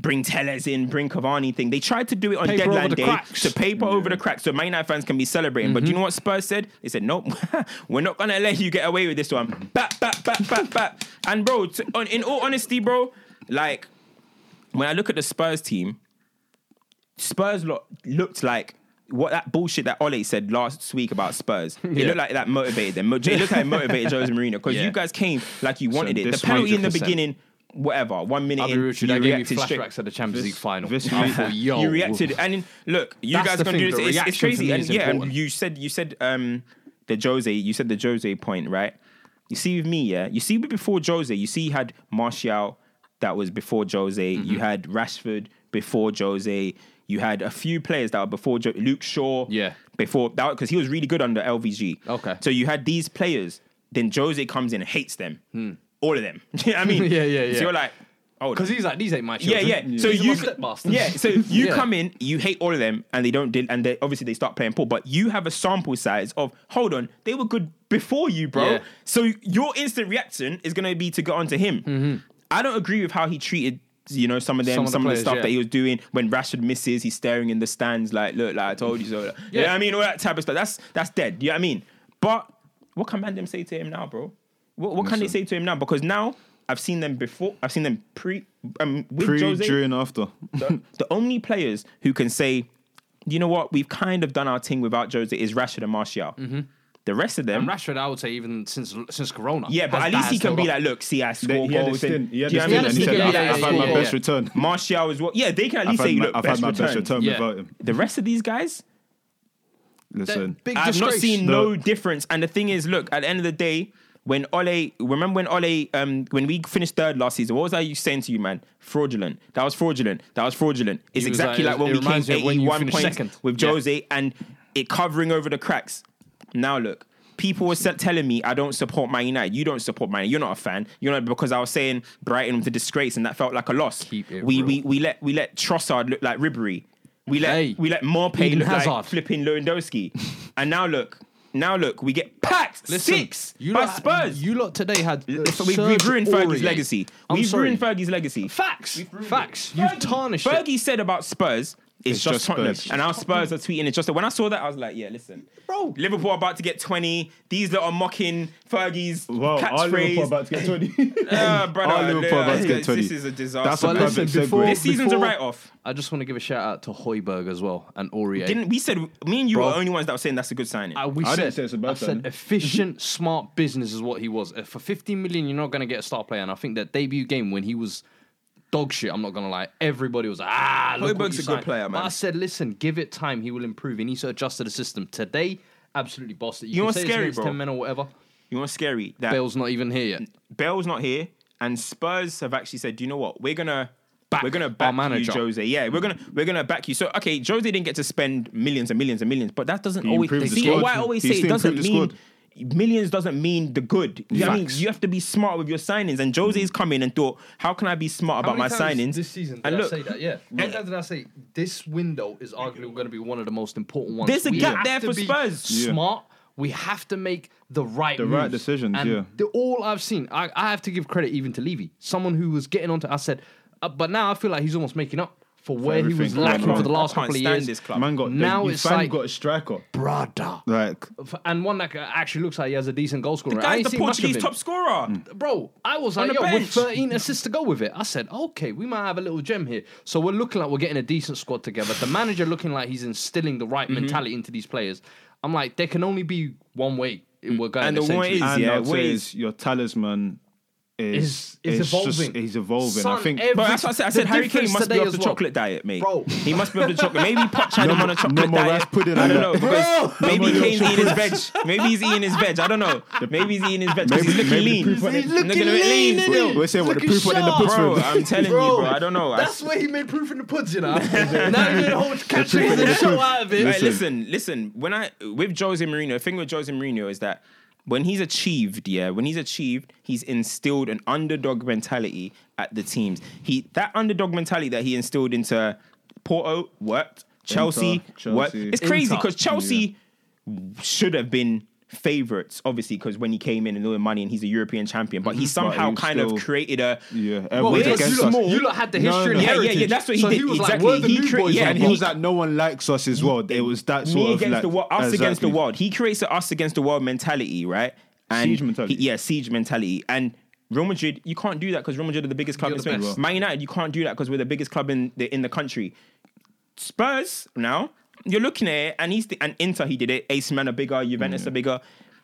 Bring Tellers in, bring Cavani thing. They tried to do it on paper deadline day cracks. to paper yeah. over the cracks so Man United fans can be celebrating. Mm-hmm. But do you know what Spurs said? They said, nope, we're not going to let you get away with this one. Bap, bap, bap, bap, bap. And bro, to, on, in all honesty, bro, like when I look at the Spurs team, Spurs lo- looked like what that bullshit that Ole said last week about Spurs. Yeah. It looked like that motivated them. It looked like it motivated Jose Mourinho because yeah. you guys came like you wanted so it. The penalty one hundred percent in the beginning... Whatever, one minute in, you I reacted you straight. Flashbacks at the Champions League final. This, this, yo, you reacted, and in, look, you That's guys gonna do this. It's, it's crazy, and yeah, important. you said you said um, the Jose, you said the Jose point, right? You see with me, yeah. You see before Jose, you see you had Martial, that was before Jose. Mm-hmm. You had Rashford before Jose. You had a few players that were before jo- Luke Shaw, yeah, before that because he was really good under L V G. Okay, so you had these players. Then Jose comes in and hates them. Hmm. All of them. You know what I mean? yeah, yeah, yeah. So you're like, oh. Because he's like, these ain't my children. Yeah, yeah. So you, yeah, so you yeah. come in, you hate all of them, and they don't, and they obviously they start playing poor, but you have a sample size of, hold on, they were good before you, bro. Yeah. So your instant reaction is going to be to get onto him. Mm-hmm. I don't agree with how he treated, you know, some of them, some of, some the, players, of the stuff yeah. that he was doing. When Rashford misses, he's staring in the stands like, look, like I told you so. Like, yeah. You know what I mean? All that type of stuff. That's, that's dead. You know what I mean? But what can man them say to him now, bro? What, what can they say to him now? Because now I've seen them before. I've seen them pre, um, with pre, Jose, during, after. the, the only players who can say, you know what, we've kind of done our thing without Jose is Rashford and Martial. Mm-hmm. The rest of them, and Rashford, I would say, even since since Corona. Yeah, but at least he can be got... like, look, see, I score they, goals. Yeah, and, yeah, yeah, I've had my best return. Martial as well. Yeah, they can at least say, look, I've had my best return without him. The rest of these guys, listen, I've not seen no difference. And the thing is, look, at the end of the day. When Ole, remember when Ole, um, when we finished third last season, what was I saying to you, man? Fraudulent. That was fraudulent. That was fraudulent. It's he exactly like, like when we came eighty-one points second. with yeah. Jose and it covering over the cracks. Now look, people were telling me I don't support Man United. You don't support Man United. You're not a fan. You know because I was saying Brighton was a disgrace and that felt like a loss. Keep it we, we we let we let Trossard look like Ribery. We let hey. we let Morpay look Hazard. like flipping Lewandowski. And now look. Now look, we get packed Listen, six you by lot, Spurs. You lot today had so we, we've ruined Fergie's Ori. legacy. I'm we've sorry. ruined Fergie's legacy. Facts, facts. It. You've Fergie, tarnished. Fergie it. said about Spurs. It's, it's just, just Tottenham. Spurs. And our Spurs are tweeting. It's just when I saw that, I was like, yeah, listen, bro. Liverpool are about to get twenty. These that are mocking Fergie's well, catchphrase. Liverpool about to get twenty. uh, brother, our Liverpool uh, about to get twenty. This is a disaster. That's what listen, before, this season's before, a write-off. I just want to give a shout out to Højbjerg as well and Aurier. Didn't we said me and you bro, were the only ones that were saying that's a good signing? Uh, we I said, didn't say it's a bad signing. I said efficient, smart business is what he was. Uh, for fifteen million, you're not going to get a star player. And I think that debut game when he was. dog shit, I'm not going to lie. Everybody was like, ah, look Hoiberg's what you a signed. Good player, man. But I said, listen, give it time. He will improve. He needs to adjust to the system. Today, absolutely bossed it. You, you want scary, bro? ten men or whatever. You want scary? That Bale's not even here yet. Bale's not here. And Spurs have actually said, do you know what? We're going to... Back we're gonna back you, Jose. Yeah, we're gonna we're gonna back you. So okay, Jose didn't get to spend millions and millions and millions, but that doesn't always. See, why I always say it doesn't mean millions doesn't mean the good. You know what I mean, you have to be smart with your signings. And Jose's come in and thought, how can I be smart about my signings this season? And look, I say that, yeah. And did I say this window is arguably going to be one of the most important ones? There's a gap there for Spurs. Smart. We have to make the right the moves. right decisions. And yeah, the, all I've seen, I, I have to give credit even to Levy, someone who was getting onto. I said. Uh, but now I feel like he's almost making up for where for he was lacking for the last couple of years. This club. Man got, now the, it's like, got a striker. Brother. Right. And one that actually looks like he has a decent goal scorer. The guy's the Portuguese top scorer. Bro, I was on like, yo, bench. With thirteen assists to go with it. I said, okay, we might have a little gem here. So we're looking like we're getting a decent squad together. The manager looking like he's instilling the right mm-hmm. mentality into these players. I'm like, there can only be one way we're going. And the one is, and yeah, way is your talisman... Is, is, is evolving. Just, he's evolving. Son, I think. Every, bro, that's what I said. I said Harry Kane must be off the well. chocolate diet, mate. Bro. He must be off the chocolate. Maybe Poch had no, him on a chocolate no diet. Pudding I don't know. Because maybe Kane's eating his veg. Maybe he's eating his veg. I don't know. Maybe he's eating his veg. Maybe, he's looking maybe lean. He's looking, looking lean. lean still. We're saying what the proof in the pudding. Bro, I'm telling bro, you, bro. I don't know. That's where he made proof in the pudding, you know. Now he made a whole catchphrase and show out of it. Listen, listen. When I with Jose Mourinho, the thing with Jose Mourinho is that. When he's achieved, yeah, when he's achieved, he's instilled an underdog mentality at the teams. He That underdog mentality that he instilled into Porto worked, Chelsea, Inter, Chelsea. worked. It's crazy because Chelsea yeah. should have been favourites, obviously, because when he came in and all the money and he's a European champion, but he somehow but kind still, of created a... Yeah, well, you, lot, you lot had the history no, no, and heritage. Yeah, yeah, yeah, that's what so he did. He was exactly. Like, we're the he new cre- boys, yeah, and he was like, no one likes us as well. It was that sort me of... Me like, wo- us exactly. against the world. He creates an us against the world mentality, right? And siege mentality. He, yeah, siege mentality. And Real Madrid, you can't do that because Real Madrid are the biggest club You're in Spain. Well. Man United, you can't do that because we're the biggest club in the, in the country. Spurs, now... You're looking at it, and he's th- and Inter, he did it. A C Milan are bigger, Juventus mm. are bigger,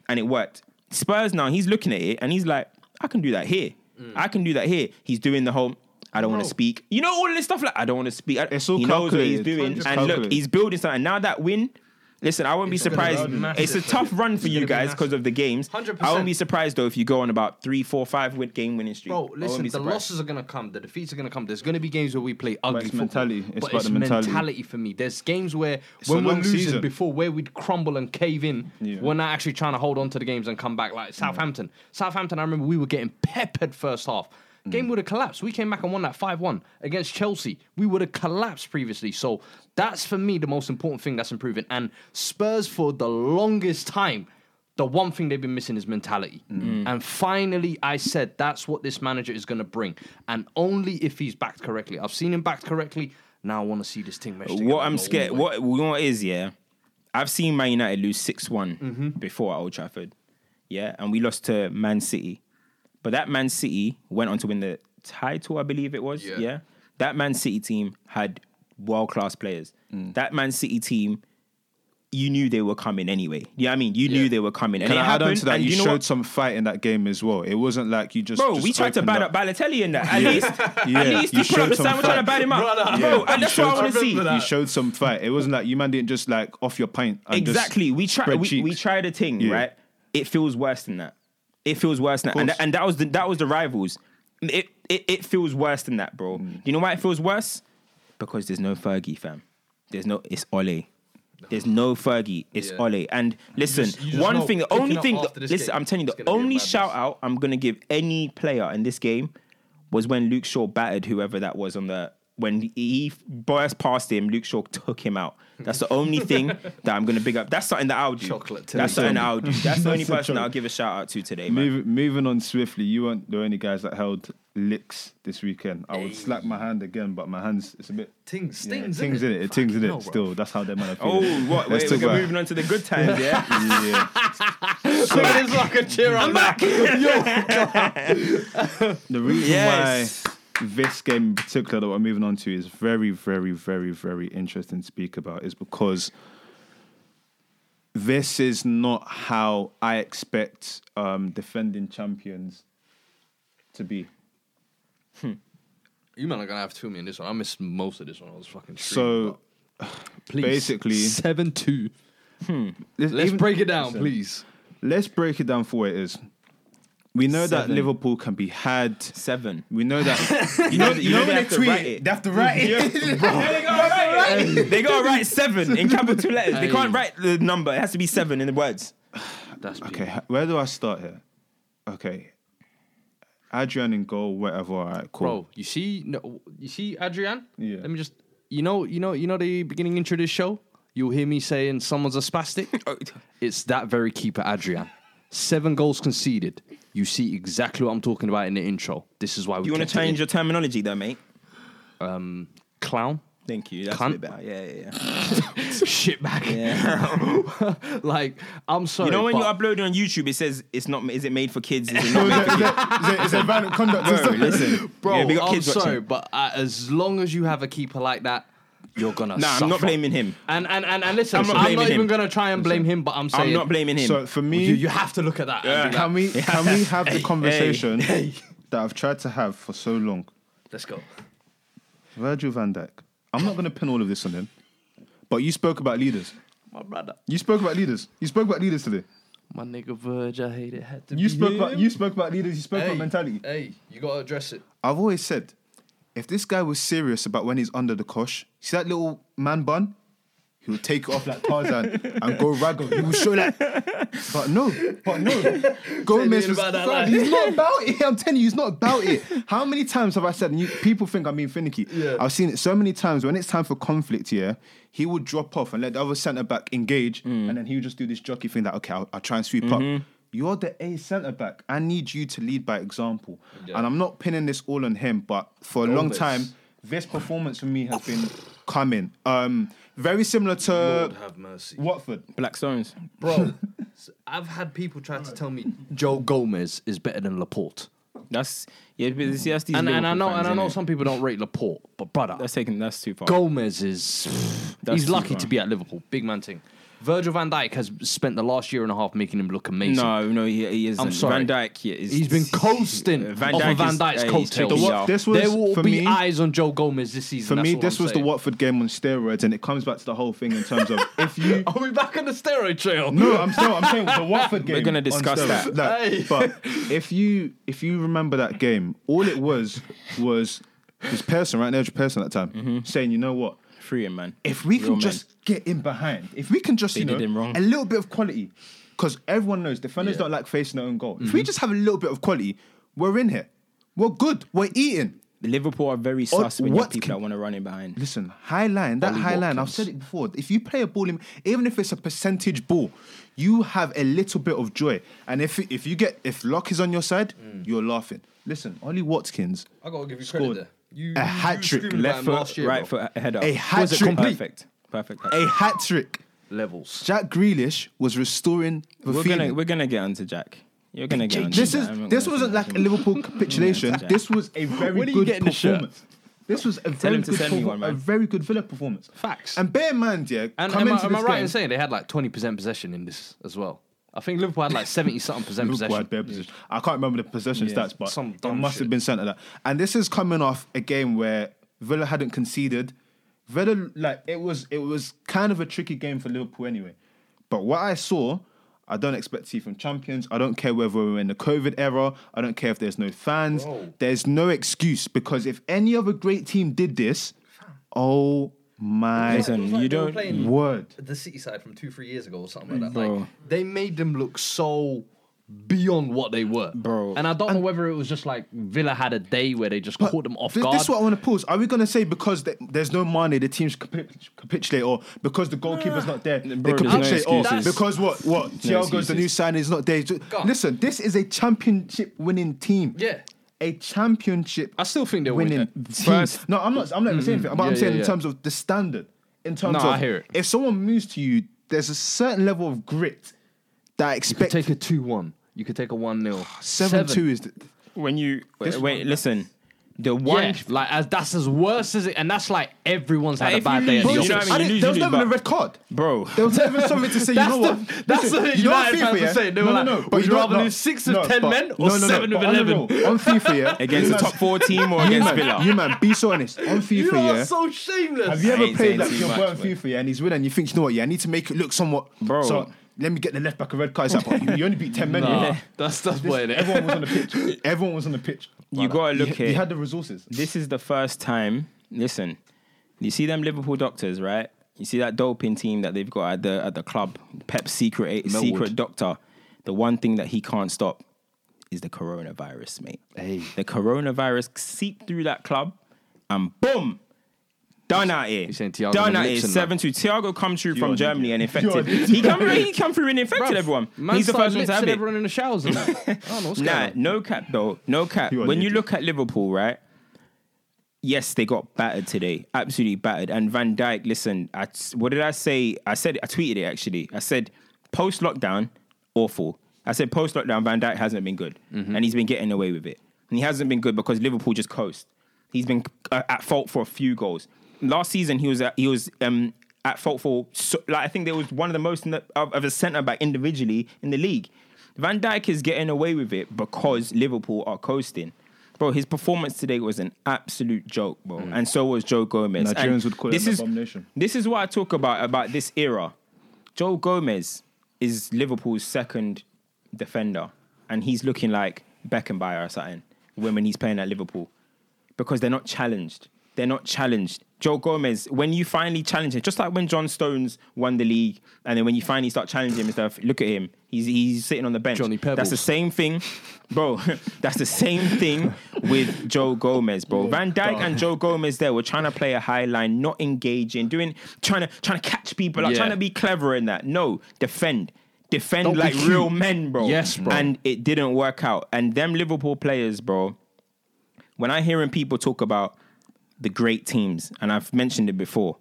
and it worked. Spurs now, he's looking at it, and he's like, I can do that here. Mm. I can do that here. He's doing the whole, I don't no. want to speak. You know, all of this stuff, like, I don't want to speak. I, it's all he knows what he's doing, and look, he's building something. Now that win, listen, I won't it's be surprised. Be it's a tough run for it's you guys because of the games. one hundred percent. I won't be surprised, though, if you go on about three, four, five win- game winning streak. Bro, listen, the losses are going to come. The defeats are going to come. There's going to be games where we play ugly but it's football. Mentality. It's but about it's the mentality. mentality for me. There's games where it's when we're losing season. before, where we'd crumble and cave in, yeah. we're not actually trying to hold on to the games and come back. Like Southampton. Yeah. Southampton, I remember we were getting peppered first half. Game would have collapsed. We came back and won that five one against Chelsea. We would have collapsed previously. So that's, for me, the most important thing that's improving. And Spurs, for the longest time, the one thing they've been missing is mentality. Mm. And finally, I said, that's what this manager is going to bring. And only if he's backed correctly. I've seen him backed correctly. Now I want to see this thing meshed together. What I'm scared, what, what is, yeah, I've seen Man United lose six one mm-hmm. before at Old Trafford. Yeah, and we lost to Man City. But that Man City went on to win the title, I believe it was. Yeah. yeah? That Man City team had world-class players. Mm. That Man City team, you knew they were coming anyway. You know what I mean? You yeah. knew they were coming. Can and I it add happened, on to that? You, you know showed what? some fight in that game as well. It wasn't like you just... Bro, just we tried to bat up Balotelli in that. At yeah. least, yeah. at least you people understand we're trying to bat him up. Brother. Bro, yeah. and that's what I want to see. That. You showed some fight. It wasn't like you man didn't just like off your pint and exactly. just we tried. We, we tried a thing, yeah. right? It feels worse than that. It feels worse than that. And, th- and that was the that was the rivals. It it, it feels worse than that, bro. Mm. You know why it feels worse? Because there's no Fergie, fam. There's no it's Ole. There's no Fergie. It's yeah. Ole. And listen, you just, you just one thing, the only thing that, listen, game, I'm telling you, the only shout out I'm gonna give any player in this game was when Luke Shaw battered whoever that was on the when he burst past him, Luke Shaw took him out. That's the only thing that I'm going to big up. That's something that I'll do. Chocolate That's something that I'll do. That's the only person that I'll give a shout out to today, man. Move, moving on swiftly, you weren't the only guys that held licks this weekend. I would hey. slap my hand again, but my hand's, it's a bit... Tings, stings, yeah, it tings in it. It tings in it, no, still. That's how they're man are feeling. Oh, what? Wait, we're about... moving on to the good times, yeah? yeah. So it's like a cheer I'm back! Yo, the reason yes. why... This game in particular that we're moving on to is very, very, very, very interesting to speak about is because this is not how I expect um, defending champions to be. Hmm. You man are gonna have two me in this one. I missed most of this one. I was fucking so. Please. Basically, seven two. Hmm. Let's, let's even, break it down, listen. please. Let's break it down for what it is. We know seven. that Liverpool can be had. Seven. We know that. You know, you know, you know when they, they tweet it, they have to write it. Yeah, they gotta write it. They gotta write seven in capital letters. They can't write the number. It has to be seven in the words. That's okay. Beautiful. Where do I start here? Okay. Adrian in goal, whatever. All right, cool. Bro, you see, no, you see, Adrian. Yeah. Let me just. You know, you know, you know the beginning intro of this show. You'll hear me saying someone's a spastic. It's that very keeper, Adrian. Seven goals conceded. You see exactly what I'm talking about in the intro. This is why we. You want to change your terminology, though, mate? Um, clown. Thank you. That's Cunt. a bit better. Yeah, yeah, yeah. Shitbag. Yeah. Like, I'm sorry. You know when you upload it on YouTube, it says it's not. Is it made for kids? Is it not made for kids? It's advanced conduct. Bro, listen, bro. Yeah, we got I'm kids sorry, watching. but uh, as long as you have a keeper like that, you're gonna. Nah, suffer. I'm not blaming him. And and and, and listen, I'm not, I'm not even gonna try and blame him. But I'm saying I'm not blaming him. So for me, you, you have to look at that. Yeah. Can we can we have hey, the conversation hey, hey. that I've tried to have for so long? Let's go. Virgil van Dijk. I'm not going to pin all of this on him, but you spoke about leaders. My brother. You spoke about leaders. You spoke about leaders today. My nigga Verge, I hate it. Had to you be spoke him. about you spoke about leaders. You spoke hey, about mentality. Hey, you got to address it. I've always said, if this guy was serious about when he's under the cosh, see that little man bun? He would take it off like Tarzan and go raggle. He would show that. But no, but no. Gomez was... Like. He's not about it. I'm telling you, he's not about it. How many times have I said, and you, people think I'm being finicky. Yeah. I've seen it so many times. When it's time for conflict here, he would drop off and let the other centre-back engage. Mm. And then he would just do this jockey thing that, okay, I'll, I'll try and sweep mm-hmm. up. You're the A centre-back. I need you to lead by example. Yeah. And I'm not pinning this all on him, but for a Gombas. long time, this performance for me has been... coming. Um, very similar to Lord have mercy. Watford. Black Stones. Bro, I've had people try to tell me Joe Gomez is better than Laporte. That's yeah, but that's these and, and I know fans, and I know it? some people don't rate Laporte, but brother, that's taking that's too far. Gomez is that's he's lucky far. to be at Liverpool. Big man thing. Virgil van Dijk has spent the last year and a half making him look amazing. No, no, he, he isn't. I'm sorry. Van Dijk, he is, he's been coasting van Dijk off of Van Dijk's is, uh, coattails. This was, there will for be me, eyes on Joe Gomez this season. For me, this I'm was saying. the Watford game on steroids, and it comes back to the whole thing in terms of if you... Are we back on the steroid trail? No, I'm still, I'm saying the Watford game. We're going to discuss that. that. Hey. But if you if you remember that game, all it was was this person, right? There was a person at that time mm-hmm. saying, you know what? Free him, man. If we Real can men. just get in behind, if we can just, they you know, did him wrong. a little bit of quality, because everyone knows defenders yeah. don't like facing their own goal. Mm-hmm. If we just have a little bit of quality, we're in here. We're good. We're eating. Liverpool are very sus when you have people can, that want to run in behind. Listen, high line, that Ollie high Watkins. line, I've said it before. If you play a ball, in, even if it's a percentage ball, you have a little bit of joy. And if if you get, if luck is on your side, mm. you're laughing. Listen, Ollie Watkins. I got to give you scored. credit there. You, a hat trick, left foot, year, right foot, head up. A hat trick, perfect, perfect. Hat-trick. A hat trick levels. Jack Grealish was restoring. We're gonna, we're gonna get onto Jack. You're gonna get. Onto this Jack. is this wasn't like a Liverpool capitulation. This was a very good performance. This was a very good, anyone, a very good Villa performance. Facts. And bear in mind, yeah. And am, into am I right game, in saying they had like twenty percent possession in this as well? I think Liverpool had like seventy-something percent possession. possession. I can't remember the possession yeah. stats, but Some it must shit. have been centre that. And this is coming off a game where Villa hadn't conceded. Villa, like, it was it was kind of a tricky game for Liverpool anyway. But what I saw, I don't expect to see from champions. I don't care whether we're in the COVID era. I don't care if there's no fans. Whoa. There's no excuse, because if any other great team did this, oh... My like, like you don't word the City side from two, three years ago or something like that. Bro. Like they made them look so beyond what they were, bro. And I don't and know whether it was just like Villa had a day where they just caught them off th- guard. This is what I want to pause. Are we going to say because they, there's no money, the teams capit- capitulate, or because the goalkeeper's nah. not there, bro, they capitulate, no or That's because what what no Thiago's excuses. the new signing is not there? God. Listen, this is a championship-winning team. Yeah. A championship. I still think they're winning. First, no, I'm not. I'm not even mm, saying anything. But yeah, I'm saying yeah, in yeah. terms of the standard. In terms no, of, I hear it. If someone moves to you, there's a certain level of grit that I expect. You could take a two-one. You could take a one-nil. seven-two is the, when you this wait. wait listen, The one, yeah. like, as, that's as worse as it, and that's like everyone's like had a bad day. At the office. You know what I mean? I there was never a red card, bro. There was never something to say. You know what? The, that's listen, what United fans yeah? were saying. They no, were like, no, no, would you rather lose six of no, ten but, men or no, no, seven no, of eleven on, on FIFA yeah, against the top four team or against Villa? You man, be so honest on FIFA. You yeah, are so shameless. Have you ever played like your boy on FIFA yeah, and he's winning? You think you know what? Yeah, I need to make it look somewhat, bro. Let me get the left back a red card. It's like, you, you only beat ten men. Nah, yeah. That's that's this, what it is. Everyone was on the pitch. Everyone was on the pitch. Brother. You gotta look here. He had the resources. This is the first time. Listen, you see them Liverpool doctors, right? You see that doping team that they've got at the at the club. Pep's secret Melwood. secret doctor. The one thing that he can't stop is the coronavirus, mate. Hey. The coronavirus seeped through that club, and boom. Done out here. Done out here. seven two Thiago come through from Germany and infected. He come, he come through and infected everyone. He's the first one to have it. Everyone in the showers and that. Nah, no cap though. No cap. When you look at Liverpool, right? Yes, they got battered today. Absolutely battered. And Van Dijk, listen, I, what did I say? I said, I tweeted it actually. I said, post-lockdown, awful. I said, post-lockdown, Van Dijk hasn't been good. Mm-hmm. And he's been getting away with it. And he hasn't been good because Liverpool just coast. He's been uh, at fault for a few goals. Last season, he was at, he was um, at fault for, so, like I think there was one of the most in the, of, of a centre-back individually in the league. Van Dijk is getting away with it because Liverpool are coasting. Bro, his performance today was an absolute joke, bro. Mm. And so was Joe Gomez. Nigerians and would call this it an is, abomination. This is what I talk about, about this era. Joe Gomez is Liverpool's second defender. And he's looking like Beckenbauer or something when he's playing at Liverpool. Because they're not challenged. They're not challenged. Joe Gomez, when you finally challenge him, just like when John Stones won the league, and then when you finally start challenging him and stuff, look at him. He's he's sitting on the bench. Johnny Pebbles. That's the same thing, bro. That's the same thing with Joe Gomez, bro. Van Dijk and Joe Gomez there were trying to play a high line, not engaging, doing trying to trying to catch people, like yeah. trying to be clever in that. No, defend. Defend Don't like real men, bro. Yes, bro. And it didn't work out. And them Liverpool players, bro, when I hearing people talk about the great teams, and I've mentioned it before,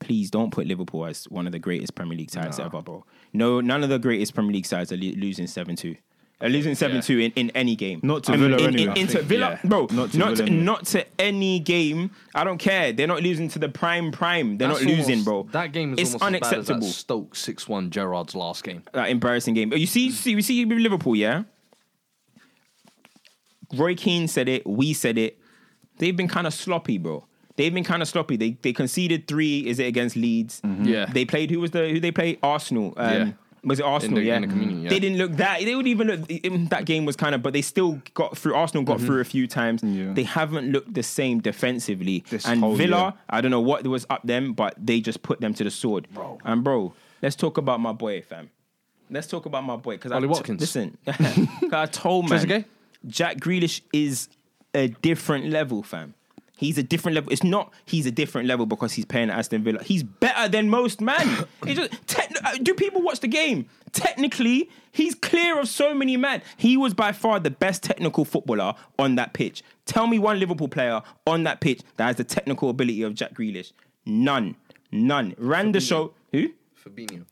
please don't put Liverpool as one of the greatest Premier League sides nah. ever, bro. No, none of the greatest Premier League sides are li- losing seven two. Are losing seven two yeah. in, in any game. Not to I mean, Villa in, anyway. In, into Villa, yeah. bro. Not to, not, to, not to any game. I don't care. They're not losing to the prime prime. They're That's not almost, losing, bro. That game is it's almost unacceptable. As bad as that Stoke six one Gerrard's last game. That embarrassing game. You see, you see, we see Liverpool, yeah? Roy Keane said it. We said it. They've been kind of sloppy, bro. They've been kind of sloppy. They they conceded three. Is it against Leeds? Mm-hmm. Yeah. They played. Who was the? Who they played? Arsenal. Um, yeah. Was it Arsenal? In the, yeah. In the community, yeah. They didn't look that. They would even look. That game was kind of. But they still got through. Arsenal got mm-hmm. through a few times. Yeah. They haven't looked the same defensively. This and whole, Villa, yeah. I don't know what was up them, but they just put them to the sword. Bro. And bro, let's talk about my boy, fam. Let's talk about my boy. Because I Watkins. T- listen, I told man, Jack Grealish is a different level, fam. He's a different level. It's not he's a different level because he's playing at Aston Villa. He's better than most, man. Just, te- do people watch the game? Technically, he's clear of so many men. He was by far the best technical footballer on that pitch. Tell me one Liverpool player on that pitch that has the technical ability of Jack Grealish. None. None. Ran Fabinho. The show. Who? Fabinho.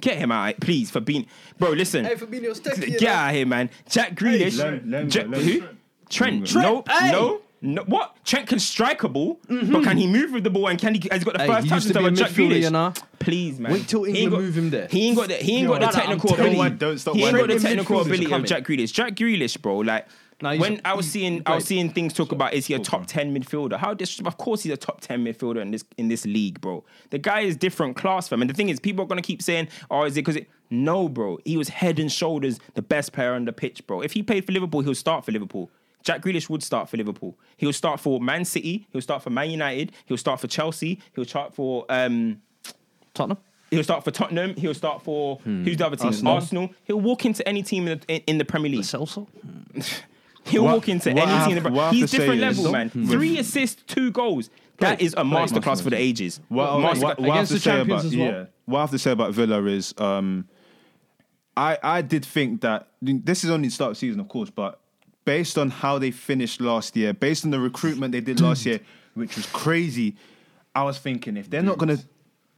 Get him out, please, Fabinho. Bro, listen. Hey, Fabinho's techie. Get out of here, man. Jack Grealish. Hey, learn, learn, Jack, learn. Who? Trent, Trent, no, hey. no, no, what? Trent can strike a ball, mm-hmm. but can he move with the ball? And can he? Has he got the hey, first touch to be a Jack Grealish? You know? Please, man. Wait till England move him there. He ain't got the. He ain't no, got no, the technical no, ability. One, don't stop he ain't got the technical ability of Jack Grealish. Jack Grealish, bro. Like no, when a, I was seeing, I was seeing things talk so, about is he a top ten midfielder? How? This, of course, he's a top ten midfielder in this in this league, bro. The guy is different class, fam. And the thing is, people are gonna keep saying, "Oh, is it because it?" No, bro. He was head and shoulders the best player on the pitch, bro. If he played for Liverpool, he'll start for Liverpool. Jack Grealish would start for Liverpool. He'll start for Man City. He'll start for Man United. He'll start for Chelsea. He'll start for um, Tottenham. He'll start for Tottenham. He'll start for hmm. who's the other team? Arsenal. Arsenal. He'll walk into any team in the, in the Premier League. Celso. He'll what, walk into any have, team in the Premier League. He's different level, man. Hmm. Three assists, two goals. That is a masterclass for the ages. What, Master, what, what, what against I have to the say champions about, as well. Yeah. What I have to say about Villa is, um, I I did think that this is only the start of season, of course, but. Based on how they finished last year, based on the recruitment they did last year, which was crazy, I was thinking if they're not going to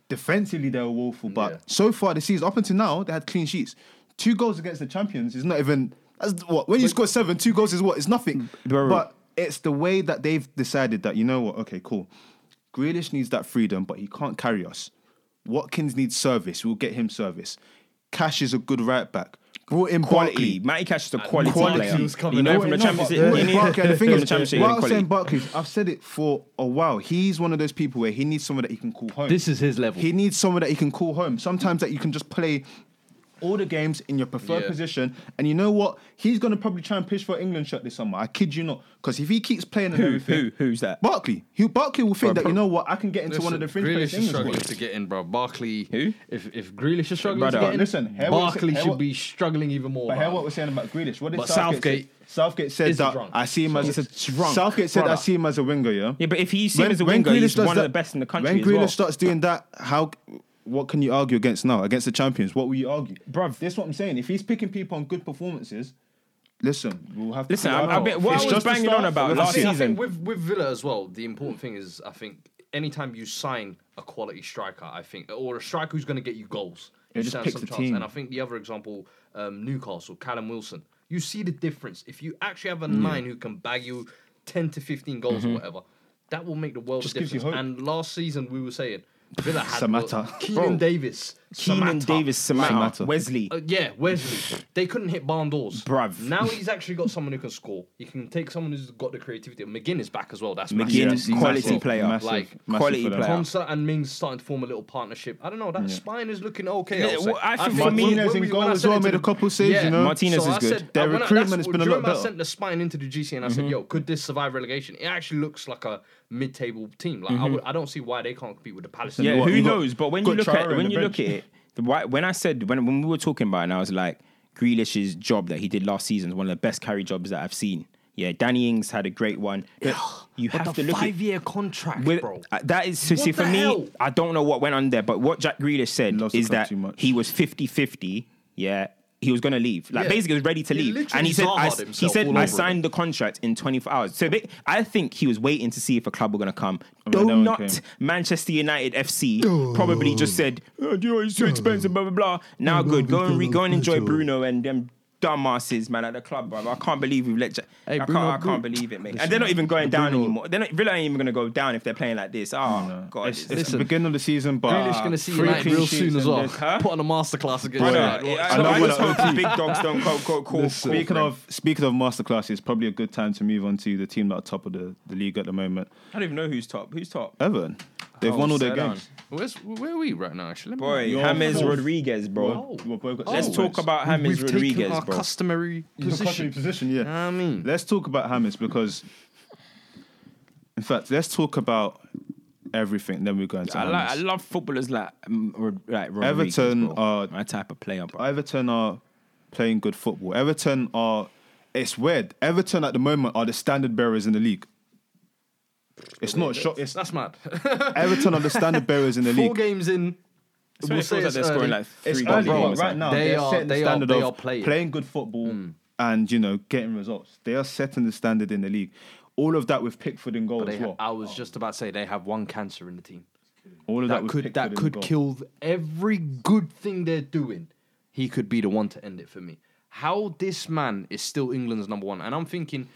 defensively, they're woeful. But yeah. so far this season, up until now, they had clean sheets. Two goals against the champions is not even that's what when you score seven, two goals is what? It's nothing. Bro, but it's the way that they've decided that, you know what, okay, cool. Grealish needs that freedom, but he can't carry us. Watkins needs service. We'll get him service. Cash is a good right back. Brought in quality. Barkley. Matty Cash is a quality, quality player. Was you know, from the Champions League. The thing is, while saying Barkley, I've said it for a while. He's one of those people where he needs someone that he can call home. This is his level. He needs someone that he can call home. Sometimes that you can just play all the games in your preferred yeah. position. And you know what? He's going to probably try and push for an England shirt this summer. I kid you not. Because if he keeps playing and who, everything... Who, who's that? Barkley. Who, Barkley will think bro, that, bro, you know what, I can get into listen, one of the fringe players. Grealish is struggling to get in, bro. Barkley... Who? If, if Grealish is struggling Brother, to get in, listen, Barkley what, should what, be struggling even more. But hear what we're saying about Grealish. What did but Southgate... Say? Southgate said that drunk. I see him as a drunk. Southgate said brother. I see him as a winger, yeah? Yeah, but if he sees him as a winger, he's one of the best in the country. When Grealish starts doing that, how... What can you argue against now? Against the champions, what will you argue? Bruv, this is what I'm saying. If he's picking people on good performances, listen, we'll have to... Listen, I'm, I'm, what it's I was banging on about last season... I think with, with Villa as well, the important thing is, I think, anytime you sign a quality striker, I think, or a striker who's going to get you goals, yeah, you just pick the team. And I think the other example, um, Newcastle, Callum Wilson, you see the difference. If you actually have a mm. nine who can bag you ten to fifteen goals mm-hmm. or whatever, that will make the world just difference. And last season, we were saying... Villa had Samata, Keenan Davis, Keenan Davis, Samata, Wesley. Uh, yeah, Wesley. They couldn't hit barn doors. Bruv. Now he's actually got someone who can score. He can take someone who's got the creativity. McGinn is back as well. That's McGinn, massive. quality massive. player, massive. like massive quality player. Konsa and Mings starting to form a little partnership. I don't know. That yeah. spine is looking okay. Yeah, well, I think for me, Martinez in goal as well made a couple saves. Yeah. You know, Martinez so is good. Their recruitment has been a lot better. I sent the spine into the G C and I said, "Yo, could this survive relegation?" It actually looks like a mid-table team. Like I, I don't see why they can't compete with the Palace. Yeah, who knows? But when you look at when you look at it. The, when I said, when when we were talking about it, and I was like, Grealish's job that he did last season is one of the best carry jobs that I've seen. Yeah, Danny Ings had a great one. But you have but to look at... five-year contract, with, bro. Uh, that is... So, see, for hell? me, I don't know what went on there, but what Jack Grealish said is that he was fifty-fifty, yeah, he was going to leave. Like, yeah. basically, he was ready to he leave. And he said, I, he said, I signed him. the contract in twenty-four hours. So, they, I think he was waiting to see if a club were going to come. I mean, Do not came. Manchester United F C oh. probably just said, oh, you know, it's too expensive, blah, blah, blah. Now, good. Go and, re- go and enjoy Bruno and them dumbasses, man, at the club, bro. I can't believe we've let... Ja- hey, I, Bruno, can't, I can't believe it, mate. Listen, and they're not even going Bruno. down anymore. They're not really ain't even going to go down if they're playing like this. Oh, no. God. It's, it's, it's the beginning of the season, but... Grealish's going to see United real soon as well. Huh? Put on a masterclass again. Brother, yeah, I, I, I love when I hope big dogs don't call, call, call, Listen, call Speaking of Speaking of masterclass, it's probably a good time to move on to the team that are top of the, the league at the moment. I don't even know who's top. Who's top? Everton. They've oh, won all their games. Where's, where are we right now, actually? Boy, James Rodriguez, bro. Oh. Let's talk about James Rodriguez, bro. We've taken our customary position. Customary position, yeah. I mean. Let's talk about James because, in fact, let's talk about everything. Then we go into I, like, I love footballers like, like Rodriguez, Everton bro. are... My type of player, bro. Everton are playing good football. Everton are... It's weird. Everton at the moment are the standard bearers in the league. It's not a shock. It's that's mad. Everton are the standard bearers in the league. Four games in, so we'll it say it's they're scoring like three goals right like. now. They, they are setting the they standard are, they of are playing. playing good football mm. and you know getting results. They are setting the standard in the league. All of that with Pickford and goal as well. Ha- I was oh. just about to say they have one cancer in the team. All of that, that with could Pickford that could kill every good thing they're doing. He could be the one to end it for me. How this man is still England's number one, and I'm thinking.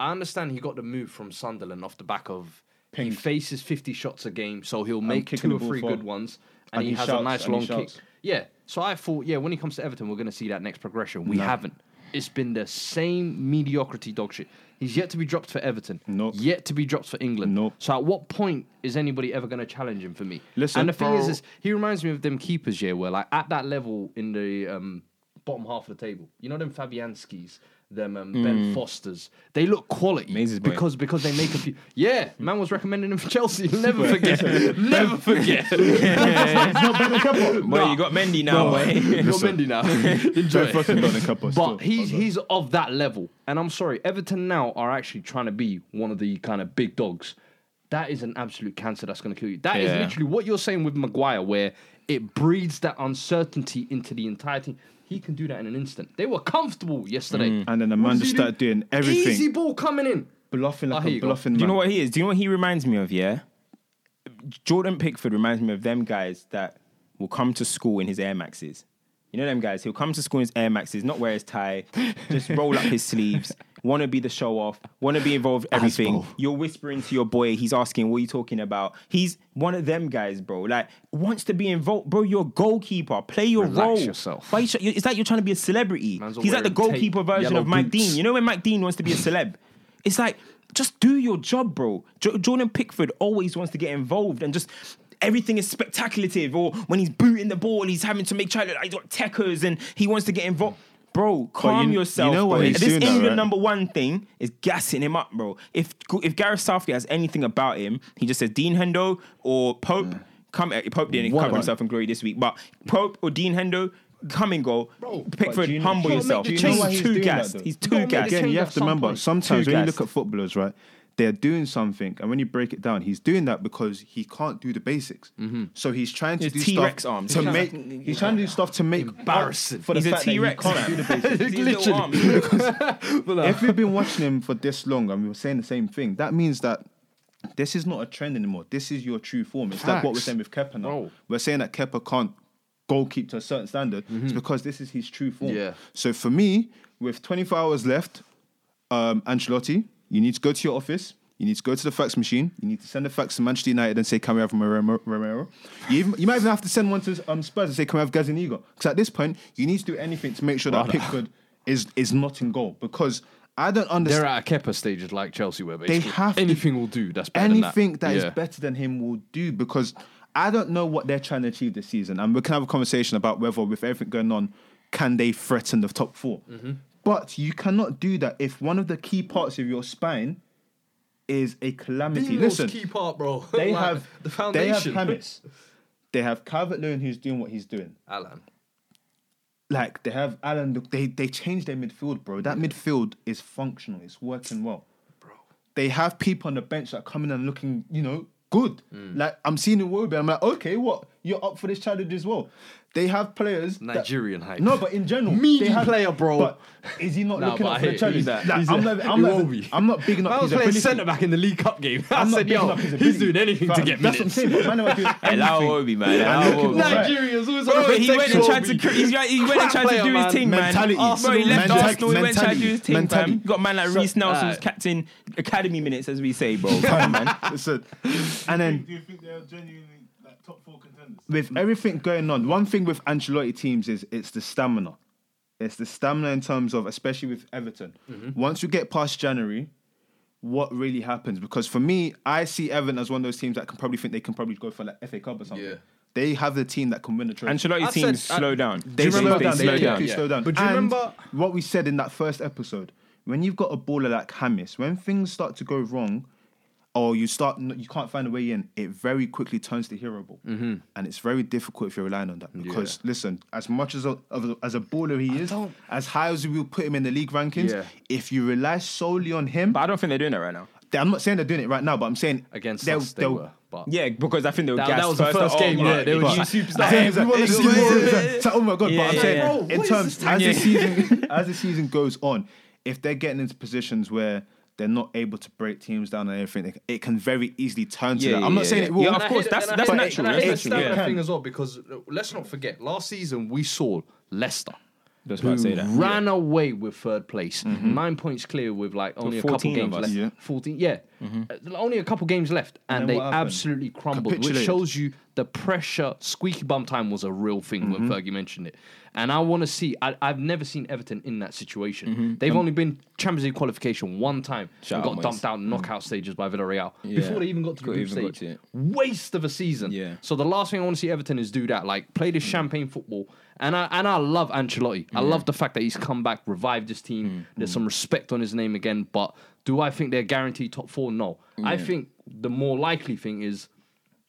I understand he got the move from Sunderland off the back of Pink. He faces fifty shots a game, so he'll make two or three good ones, and, and he, he has shouts, a nice long kick. Yeah, so I thought, yeah, when he comes to Everton, we're going to see that next progression. We no. haven't. It's been the same mediocrity dog shit. He's yet to be dropped for Everton. Nope. Yet to be dropped for England. Nope. So at what point is anybody ever going to challenge him for me? Listen, and the thing bro. is, is, he reminds me of them keepers, yeah, where like at that level in the um, bottom half of the table, you know them Fabianskis? Them um, mm. Ben Fosters, they look quality Mazes because boy. because they make a few. Yeah, man was recommending him for Chelsea. Never forget, never forget. Well, you got Mendy now, mate. You got Mendy now. Enjoy. It. But he's he's of that level, and I'm sorry, Everton now are actually trying to be one of the kind of big dogs. That is an absolute cancer that's going to kill you. That yeah. is literally what you're saying with Maguire, where it breeds that uncertainty into the entire team. He can do that in an instant. They were comfortable yesterday. Mm. And then the man just started do? doing everything. Easy ball coming in. Bluffing like oh, a bluffing man. Do you know what he is? Do you know what he reminds me of, yeah? Jordan Pickford reminds me of them guys that will come to school in his Air Maxes. You know them guys? He'll come to school in his Air Maxes, not wear his tie, just roll up his sleeves, want to be the show off, want to be involved in everything. You're whispering to your boy. He's asking, what are you talking about? He's one of them guys, bro. Like, wants to be involved. Bro, you're a goalkeeper. Play your Relax role. Yourself. Why you try- it's like you're trying to be a celebrity. He's like the goalkeeper version of Mike Dean. You know when Mike Dean wants to be a celeb? It's like, just do your job, bro. Jo- Jordan Pickford always wants to get involved and just... Everything is spectaculative, or when he's booting the ball, he's having to make try to like, he's got techers and he wants to get involved. Bro, calm you, yourself. You know what he's this England right? number one thing is gassing him up, bro. If if Gareth Southgate has anything about him, he just says Dean Hendo or Pope. Yeah. Come, Pope didn't what? cover himself in glory this week, but Pope or Dean Hendo, come and go. Bro, Pickford, you know, humble you yourself. He's too gassed. He's too gassed. Again, you have to remember, sometimes when you look at footballers, right? They're doing something, and when you break it down, he's doing that because he can't do the basics. Mm-hmm. So he's trying to he's do T-Rex stuff arms. to he's make. Trying to, he's trying to do stuff to make embarrassing for the he's fact a T-Rex that he can't do the basics. Literally, because if we've been watching him for this long and we were saying the same thing, that means that this is not a trend anymore. This is your true form. It's Facts. like what we're saying with Kepa now. Bro. We're saying that Kepa can't goalkeep to a certain standard. Mm-hmm. It's because this is his true form. Yeah. So for me, with twenty-four hours left, um, Ancelotti. You need to go to your office. You need to go to the fax machine. You need to send a fax to Manchester United and say, can we have Romero? You, even, you might even have to send one to um, Spurs and say, can we have Gazaniga? Because at this point, you need to do anything to make sure that Pickford is, is not in goal. Because I don't understand. They're at a Kepa stage like Chelsea where basically they have anything to, will do that's better than that. Anything that yeah. is better than him will do because I don't know what they're trying to achieve this season. And we can have a conversation about whether with everything going on, can they threaten the top four? Mm-hmm. But you cannot do that if one of the key parts of your spine is a calamity. The Listen, key part, bro. They like, have the foundation. They have Hamis. They have Calvert-Lewin, who's doing what he's doing. Alan. Like they have Alan. They they changed their midfield, bro. That yeah. midfield is functional. It's working well, bro. They have people on the bench that are coming and looking, you know, good. Mm. Like I'm seeing Iwobi. I'm like, okay, what? You're up for this challenge as well. They have players. Nigerian that, hype. No, but in general. Meaty player, bro. But is he not nah, looking up I for the challenge? Like, I'm, not, I'm, not, I'm not big enough. I was playing centre back in the League Cup game. I I'm said, yo, he's doing anything but to get that's minutes. That's what I'm saying. But man, I do Iwobi, man. Nigeria's always on the He went and tried to He went and tried to do his thing, man. Bro, he left Arsenal. He went and tried to do his thing, man. You got a man like Reece Nelson's captain academy minutes, as we say, bro. man. And then. Do you think they're genuinely top four contenders? With everything going on, one thing with Ancelotti teams is it's the stamina. It's the stamina in terms of, especially with Everton. Mm-hmm. Once you get past January, what really happens? Because for me, I see Everton as one of those teams that can probably think they can probably go for like F A Cup or something. Yeah. They have the team that can win the trophy. Ancelotti I've teams said, slow I, down. They, do they slow down. They, they slow down. Yeah. slow down. But do you and remember what we said in that first episode? When you've got a baller like Hamis, when things start to go wrong, or you start, you can't find a way in, it very quickly turns to hero ball. Mm-hmm. And it's very difficult if you're relying on that. Because, yeah. listen, as much as a, as a baller he I is, don't... as high as we will put him in the league rankings, yeah. if you rely solely on him... But I don't think they're doing that right now. They, I'm not saying they're doing it right now, but I'm saying... Against us, they were. But yeah, because I think they were that, gassed. That was the first, first game, oh, yeah. They were superstars. Oh my God, yeah, but I'm yeah, saying, yeah, yeah. in terms, as the season, as the season goes on, if they're getting into positions where... they're not able to break teams down and everything. It can very easily turn to yeah, that. I'm yeah, not saying yeah. it will. Yeah, of and course, hate, that's, that's natural. It, that's natural. Yeah. thing as well, because let's not forget, last season we saw Leicester, That's who say that. ran yeah. away with third place, mm-hmm. nine points clear with like only with a couple games left. Yeah. fourteen, yeah. Mm-hmm. Uh, only a couple games left, and, and they absolutely crumbled, which shows you the pressure. Squeaky bum time was a real thing mm-hmm. when Fergie mentioned it. And I want to see, I, I've never seen Everton in that situation. Mm-hmm. They've um, only been Champions League qualification one time. They got dumped out in knockout mm-hmm. stages by Villarreal yeah. before they even got to the group stage. To Waste of a season. Yeah. So the last thing I want to see Everton is do that, like play this mm-hmm. champagne football. And I and I love Ancelotti. Mm-hmm. I love the fact that he's come back, revived his team. Mm-hmm. There's some respect on his name again. But do I think they're guaranteed top four? No. Yeah. I think the more likely thing is,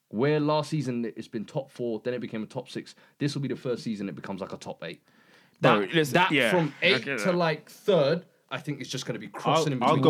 where last season it's been top four, then it became a top six. This will be the first season it becomes like a top eight. That, Bro, that yeah, from eight to that. like third, I think it's just going to be crossing in between.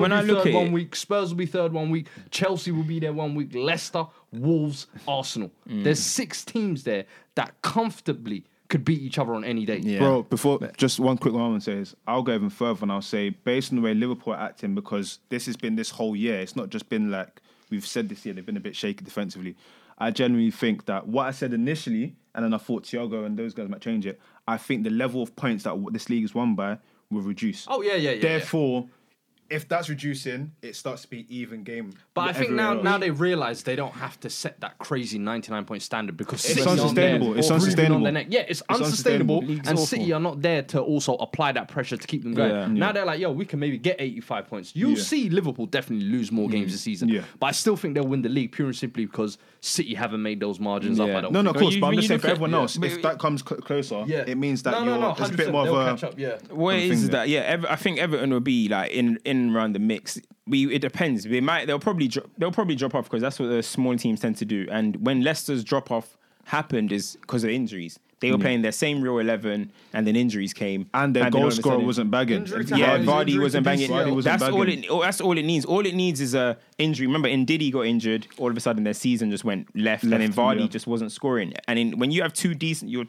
When I look at one week, Spurs will be third one week, Chelsea will be there one week, Leicester, Wolves, Arsenal. Mm. There's six teams there that comfortably could beat each other on any day. Yeah. Bro, before, just one quick one I want to say is, I'll go even further and I'll say, based on the way Liverpool are acting, because this has been this whole year, it's not just been like, we've said this year, they've been a bit shaky defensively. I genuinely think that what I said initially, and then I thought Thiago and those guys might change it, I think the level of points that this league is won by will reduce. Oh, yeah, yeah, yeah. Therefore, yeah. if that's reducing, it starts to be even game. But I think now else. now they realise they don't have to set that crazy ninety-nine point standard because it's unsustainable. It's unsustainable. On their neck. Yeah, it's, it's unsustainable. unsustainable. And City are not there to also apply that pressure to keep them going. Yeah, yeah. Now they're like, yo, we can maybe get eighty-five points. You'll yeah. see Liverpool definitely lose more games mm. this season. Yeah. But I still think they'll win the league pure and simply because City haven't made those margins yeah. up. I don't no, no, of course. You, but I'm just saying for everyone else, if that comes closer, it means that you're a bit more of a... What is that? Yeah, I think Everton will be like in in around the mix. We it depends. They might they'll probably dro- they'll probably drop off because that's what the small teams tend to do. And when Leicester's drop off happened is because of injuries. They were yeah. playing their same real eleven, and then injuries came, and their and goal scorer wasn't bagging. Yeah, Vardy wasn't banging. Vardy wasn't that's bagging. all it. That's all it needs. All it needs is a injury. Remember, Ndidi got injured. All of a sudden, their season just went left, left and then Vardy yeah. just wasn't scoring. And in, when you have two decent, you're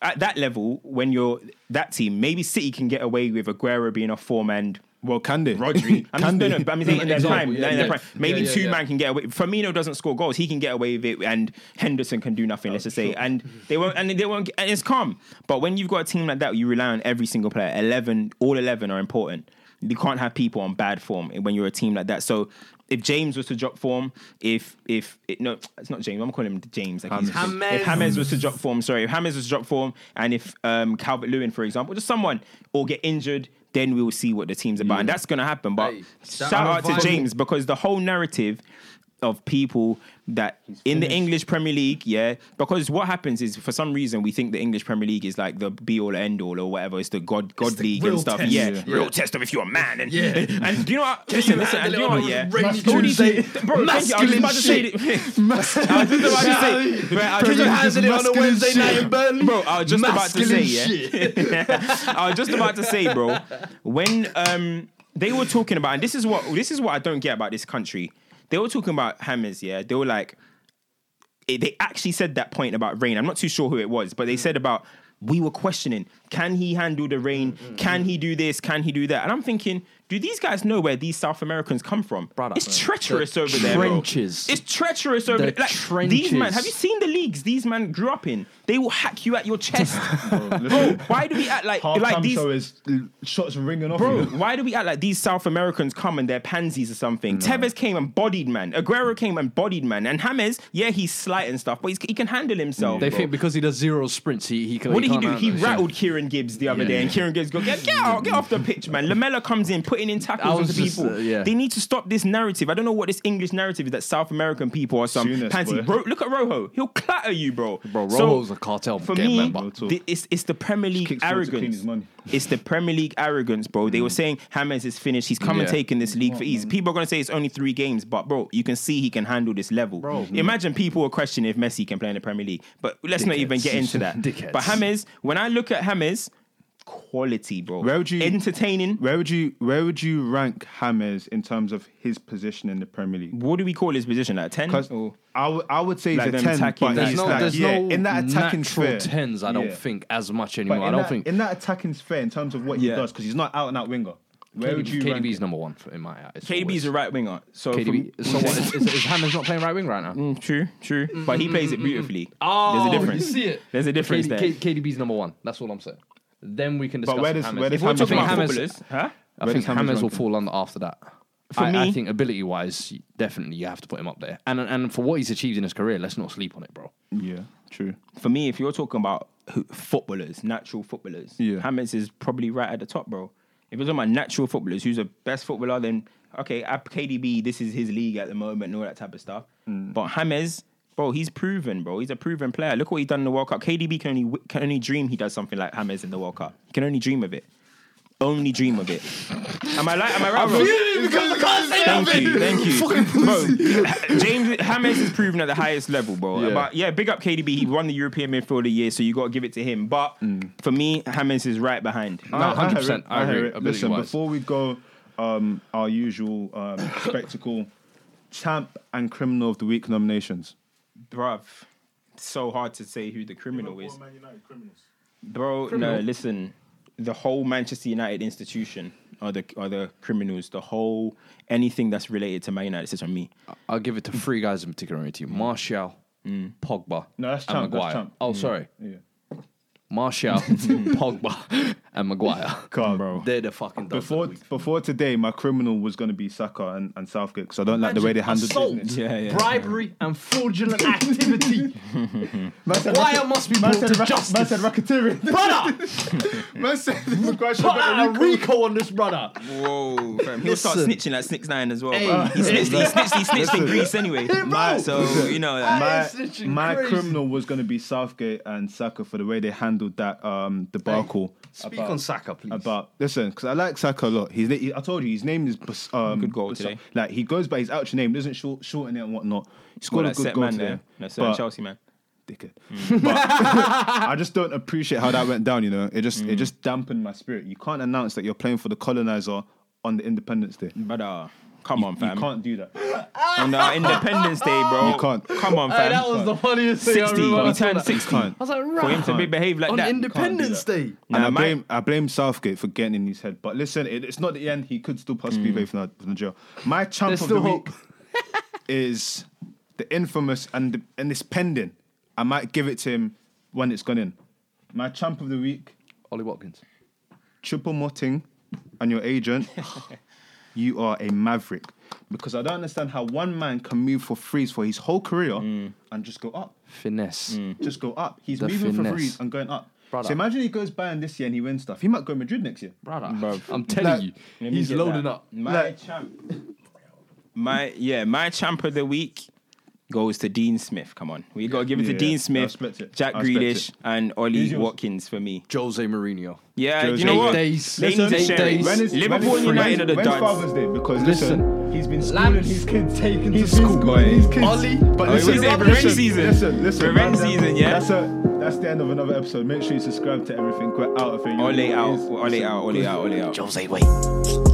at that level. When you're that team, maybe City can get away with Aguero being off form and. Well, can they? Rodri. I'm can just, they? No, no, but I mean, no, in their example, prime, yeah, in their yeah. prime. Maybe yeah, yeah, two yeah. man can get away. Firmino doesn't score goals; he can get away with it, and Henderson can do nothing. Oh, let's just sure. say, and they won't, and they won't. And it's calm. But when you've got a team like that, you rely on every single player. Eleven, all eleven are important. You can't have people on bad form when you're a team like that. So, if James was to drop form, if if it, no, it's not James. I'm calling him James. Like James. James. If James was to drop form, sorry, if James was to drop form, and if um, Calvert-Lewin, for example, just someone or get injured. Then we will see what the team's about. Yeah. And that's going to happen. But hey, shout out violent. to James because the whole narrative of people that He's in finished. the English Premier League, yeah, because what happens is for some reason we think the English Premier League is like the be-all, end-all or whatever. It's the God God it's the League and stuff. Test. Yeah. yeah, real test of if you're a man. And, yeah. and, and, and do you know what? Listen, listen. And do you know what? Yeah. Bro, I was about to say it. I was just about to say Can you handle it on a Wednesday night in Burnley? Bro, I was just about to say, yeah. I was just about to say, bro, when um they were talking about, and this is what this is what I don't get about this country. They were talking about Hammers, yeah. They were like, it, they actually said that point about rain. I'm not too sure who it was, but they said about, we were questioning, can he handle the rain? Mm-hmm. Can he do this? Can he do that? And I'm thinking, do these guys know where these South Americans come from? Brother, it's treacherous the over trenches. there, trenches. It's treacherous over the there. Like, trenches. These men, have you seen the leagues these men grew up in? They will hack you at your chest. Bro, bro, why do we act like, like these... So is shots ringing off. Bro, you. why do we act like these South Americans come and they're pansies or something? No. Tevez came and bodied man. Aguero came and bodied man. And James, yeah, he's slight and stuff, but he's, he can handle himself. They bro. think because he does zero sprints, he, he can... What he did he do? He rattled shit. Kieran Gibbs the other yeah. day and Kieran Gibbs goes, get, get out, get off the pitch, man. Lamela comes in, putting in tackles on people. Uh, yeah. They need to stop this narrative. I don't know what this English narrative is that South American people are some pansy. Bro, look at Rojo. He'll clatter you, bro. Bro, Rojo's so, a cartel. For Get me, th- it's, it's the Premier League arrogance. It's the Premier League arrogance, bro. They mm. were saying James is finished. He's come yeah. and taken this league what, for ease. Man. People are going to say it's only three games, but bro, you can see he can handle this level. Bro, imagine man. people are questioning if Messi can play in the Premier League, but let's Dickheads. not even get into that. But James, when I look at James, quality, bro. Where would you entertaining? Where would you where would you rank James in terms of his position in the Premier League? What do we call his position? Like ten? Or I, w- I would say like he's a ten, but there's no, like, there's yeah, no in that attacking sphere, tens. I don't yeah. think as much anymore. I don't that, think in that attacking sphere in terms of what yeah. he does because he's not out and out winger. Where K D B, would you K D B's number one in my eye. K D B's a right winger. So K D B, from, so what? Is, is, is James not playing right wing right now? Mm, true, true. Mm, but he mm, plays it beautifully. Mm, oh, there's a difference. You see it? There's a difference there. K D B's number one. That's all I'm saying. Then we can discuss. But where does, where does if we're talking about footballers, huh? I where think James will fall under after that. For I, me, I think ability-wise, definitely you have to put him up there. And and for what he's achieved in his career, let's not sleep on it, bro. Yeah, true. For me, if you're talking about footballers, natural footballers, yeah. James is probably right at the top, bro. If you're talking about natural footballers, who's the best footballer, then okay, K D B, this is his league at the moment and all that type of stuff. Mm. But James, bro, he's proven, bro. He's a proven player. Look what he's done in the World Cup. K D B can only can only dream he does something like James in the World Cup. He can only dream of it. Only dream of it. Am I right? Am I right? I'm feeling it because I can't say thank nothing. You, thank you. Bro, James, James is proven at the highest level, bro. Yeah. But yeah, big up K D B. He won the European Midfield of the Year, so you got to give it to him. But mm. for me, James is right behind. No, one hundred percent. I hear it. Listen, wise. before we go, um, our usual um, spectacle, champ and criminal of the week nominations. Bruv, it's so hard to say who the criminal is. Man United criminals. Bro, criminal. no, listen. The whole Manchester United institution are the are the criminals. The whole anything that's related to Man United sits on me. I'll give it to three guys in particular on your team: Martial, mm. Pogba, no, that's and champ, Maguire. That's champ. Oh, mm. sorry. Yeah. Martial, Pogba, and Maguire. God, bro. They're the fucking dogs. Before, before today, my criminal was going to be Saka and, and Southgate, because I don't Imagine like the way they handled assault, business. Yeah, yeah, bribery yeah. and fraudulent activity. Maguire must be brought to justice. Man said racketeering. Brother! Man said Maguire should have a Rico on this brother. Whoa. He'll start snitching like six nine as well. He snitched He snitched in Greece anyway. So, you know. My criminal was going to be Southgate and Saka for the way they handled that um, debacle. Speak about, on Saka, please. About listen, because I like Saka a lot. He's he, I told you his name is um, good goal today. Like he goes by his actual name, doesn't short, shorten it and whatnot. He scored well, a good set goal man today. That's no, Chelsea man, dickhead. Mm. But I just don't appreciate how that went down. You know, it just mm. it just dampened my spirit. You can't announce that you're playing for the colonizer on the Independence Day, but uh Come you, on, fam. You can't do that. On our Independence Day, bro. You can't. Come on, fam. Hey, that was the funniest thing sixty I remember. We turned sixty. I was like, right. For him to be behave like on that. On Independence Day. And nah, I, blame, I blame Southgate for getting in his head. But listen, it, it's not the end. He could still possibly mm. be away from, from the jail. My champ There's of the hope. week is the infamous, and, the, and it's pending. I might give it to him when it's gone in. My champ of the week. Ollie Watkins. Triple motting and your agent. You are a maverick, because I don't understand how one man can move for threes for his whole career mm. and just go up. Finesse. Mm. Just go up. He's the moving finesse. for threes and going up. Brother. So imagine he goes Bayern this year and he wins stuff. He might go Madrid next year. Brother. Bro, I'm telling like, you, he's loading that. up. My like, champ. My, yeah, my champ of the week goes to Dean Smith. Come on. We got to give it yeah, to Dean Smith, Jack Grealish, and Ollie Watkins for me. Jose Mourinho. Yeah, Jose. you know what? Days. They need to share it. Liverpool and United are the duds. Father's Day? Because listen, listen he's been slamming his kids, taking his school. His kids. Ollie. But oh, listen, listen, revenge season. Listen, listen. Revenge man, season, yeah. That's, a, that's the end of another episode. Make sure you subscribe to everything. We're out of here. Ole out. Ole out. Ole out. Ole out. Jose, wait.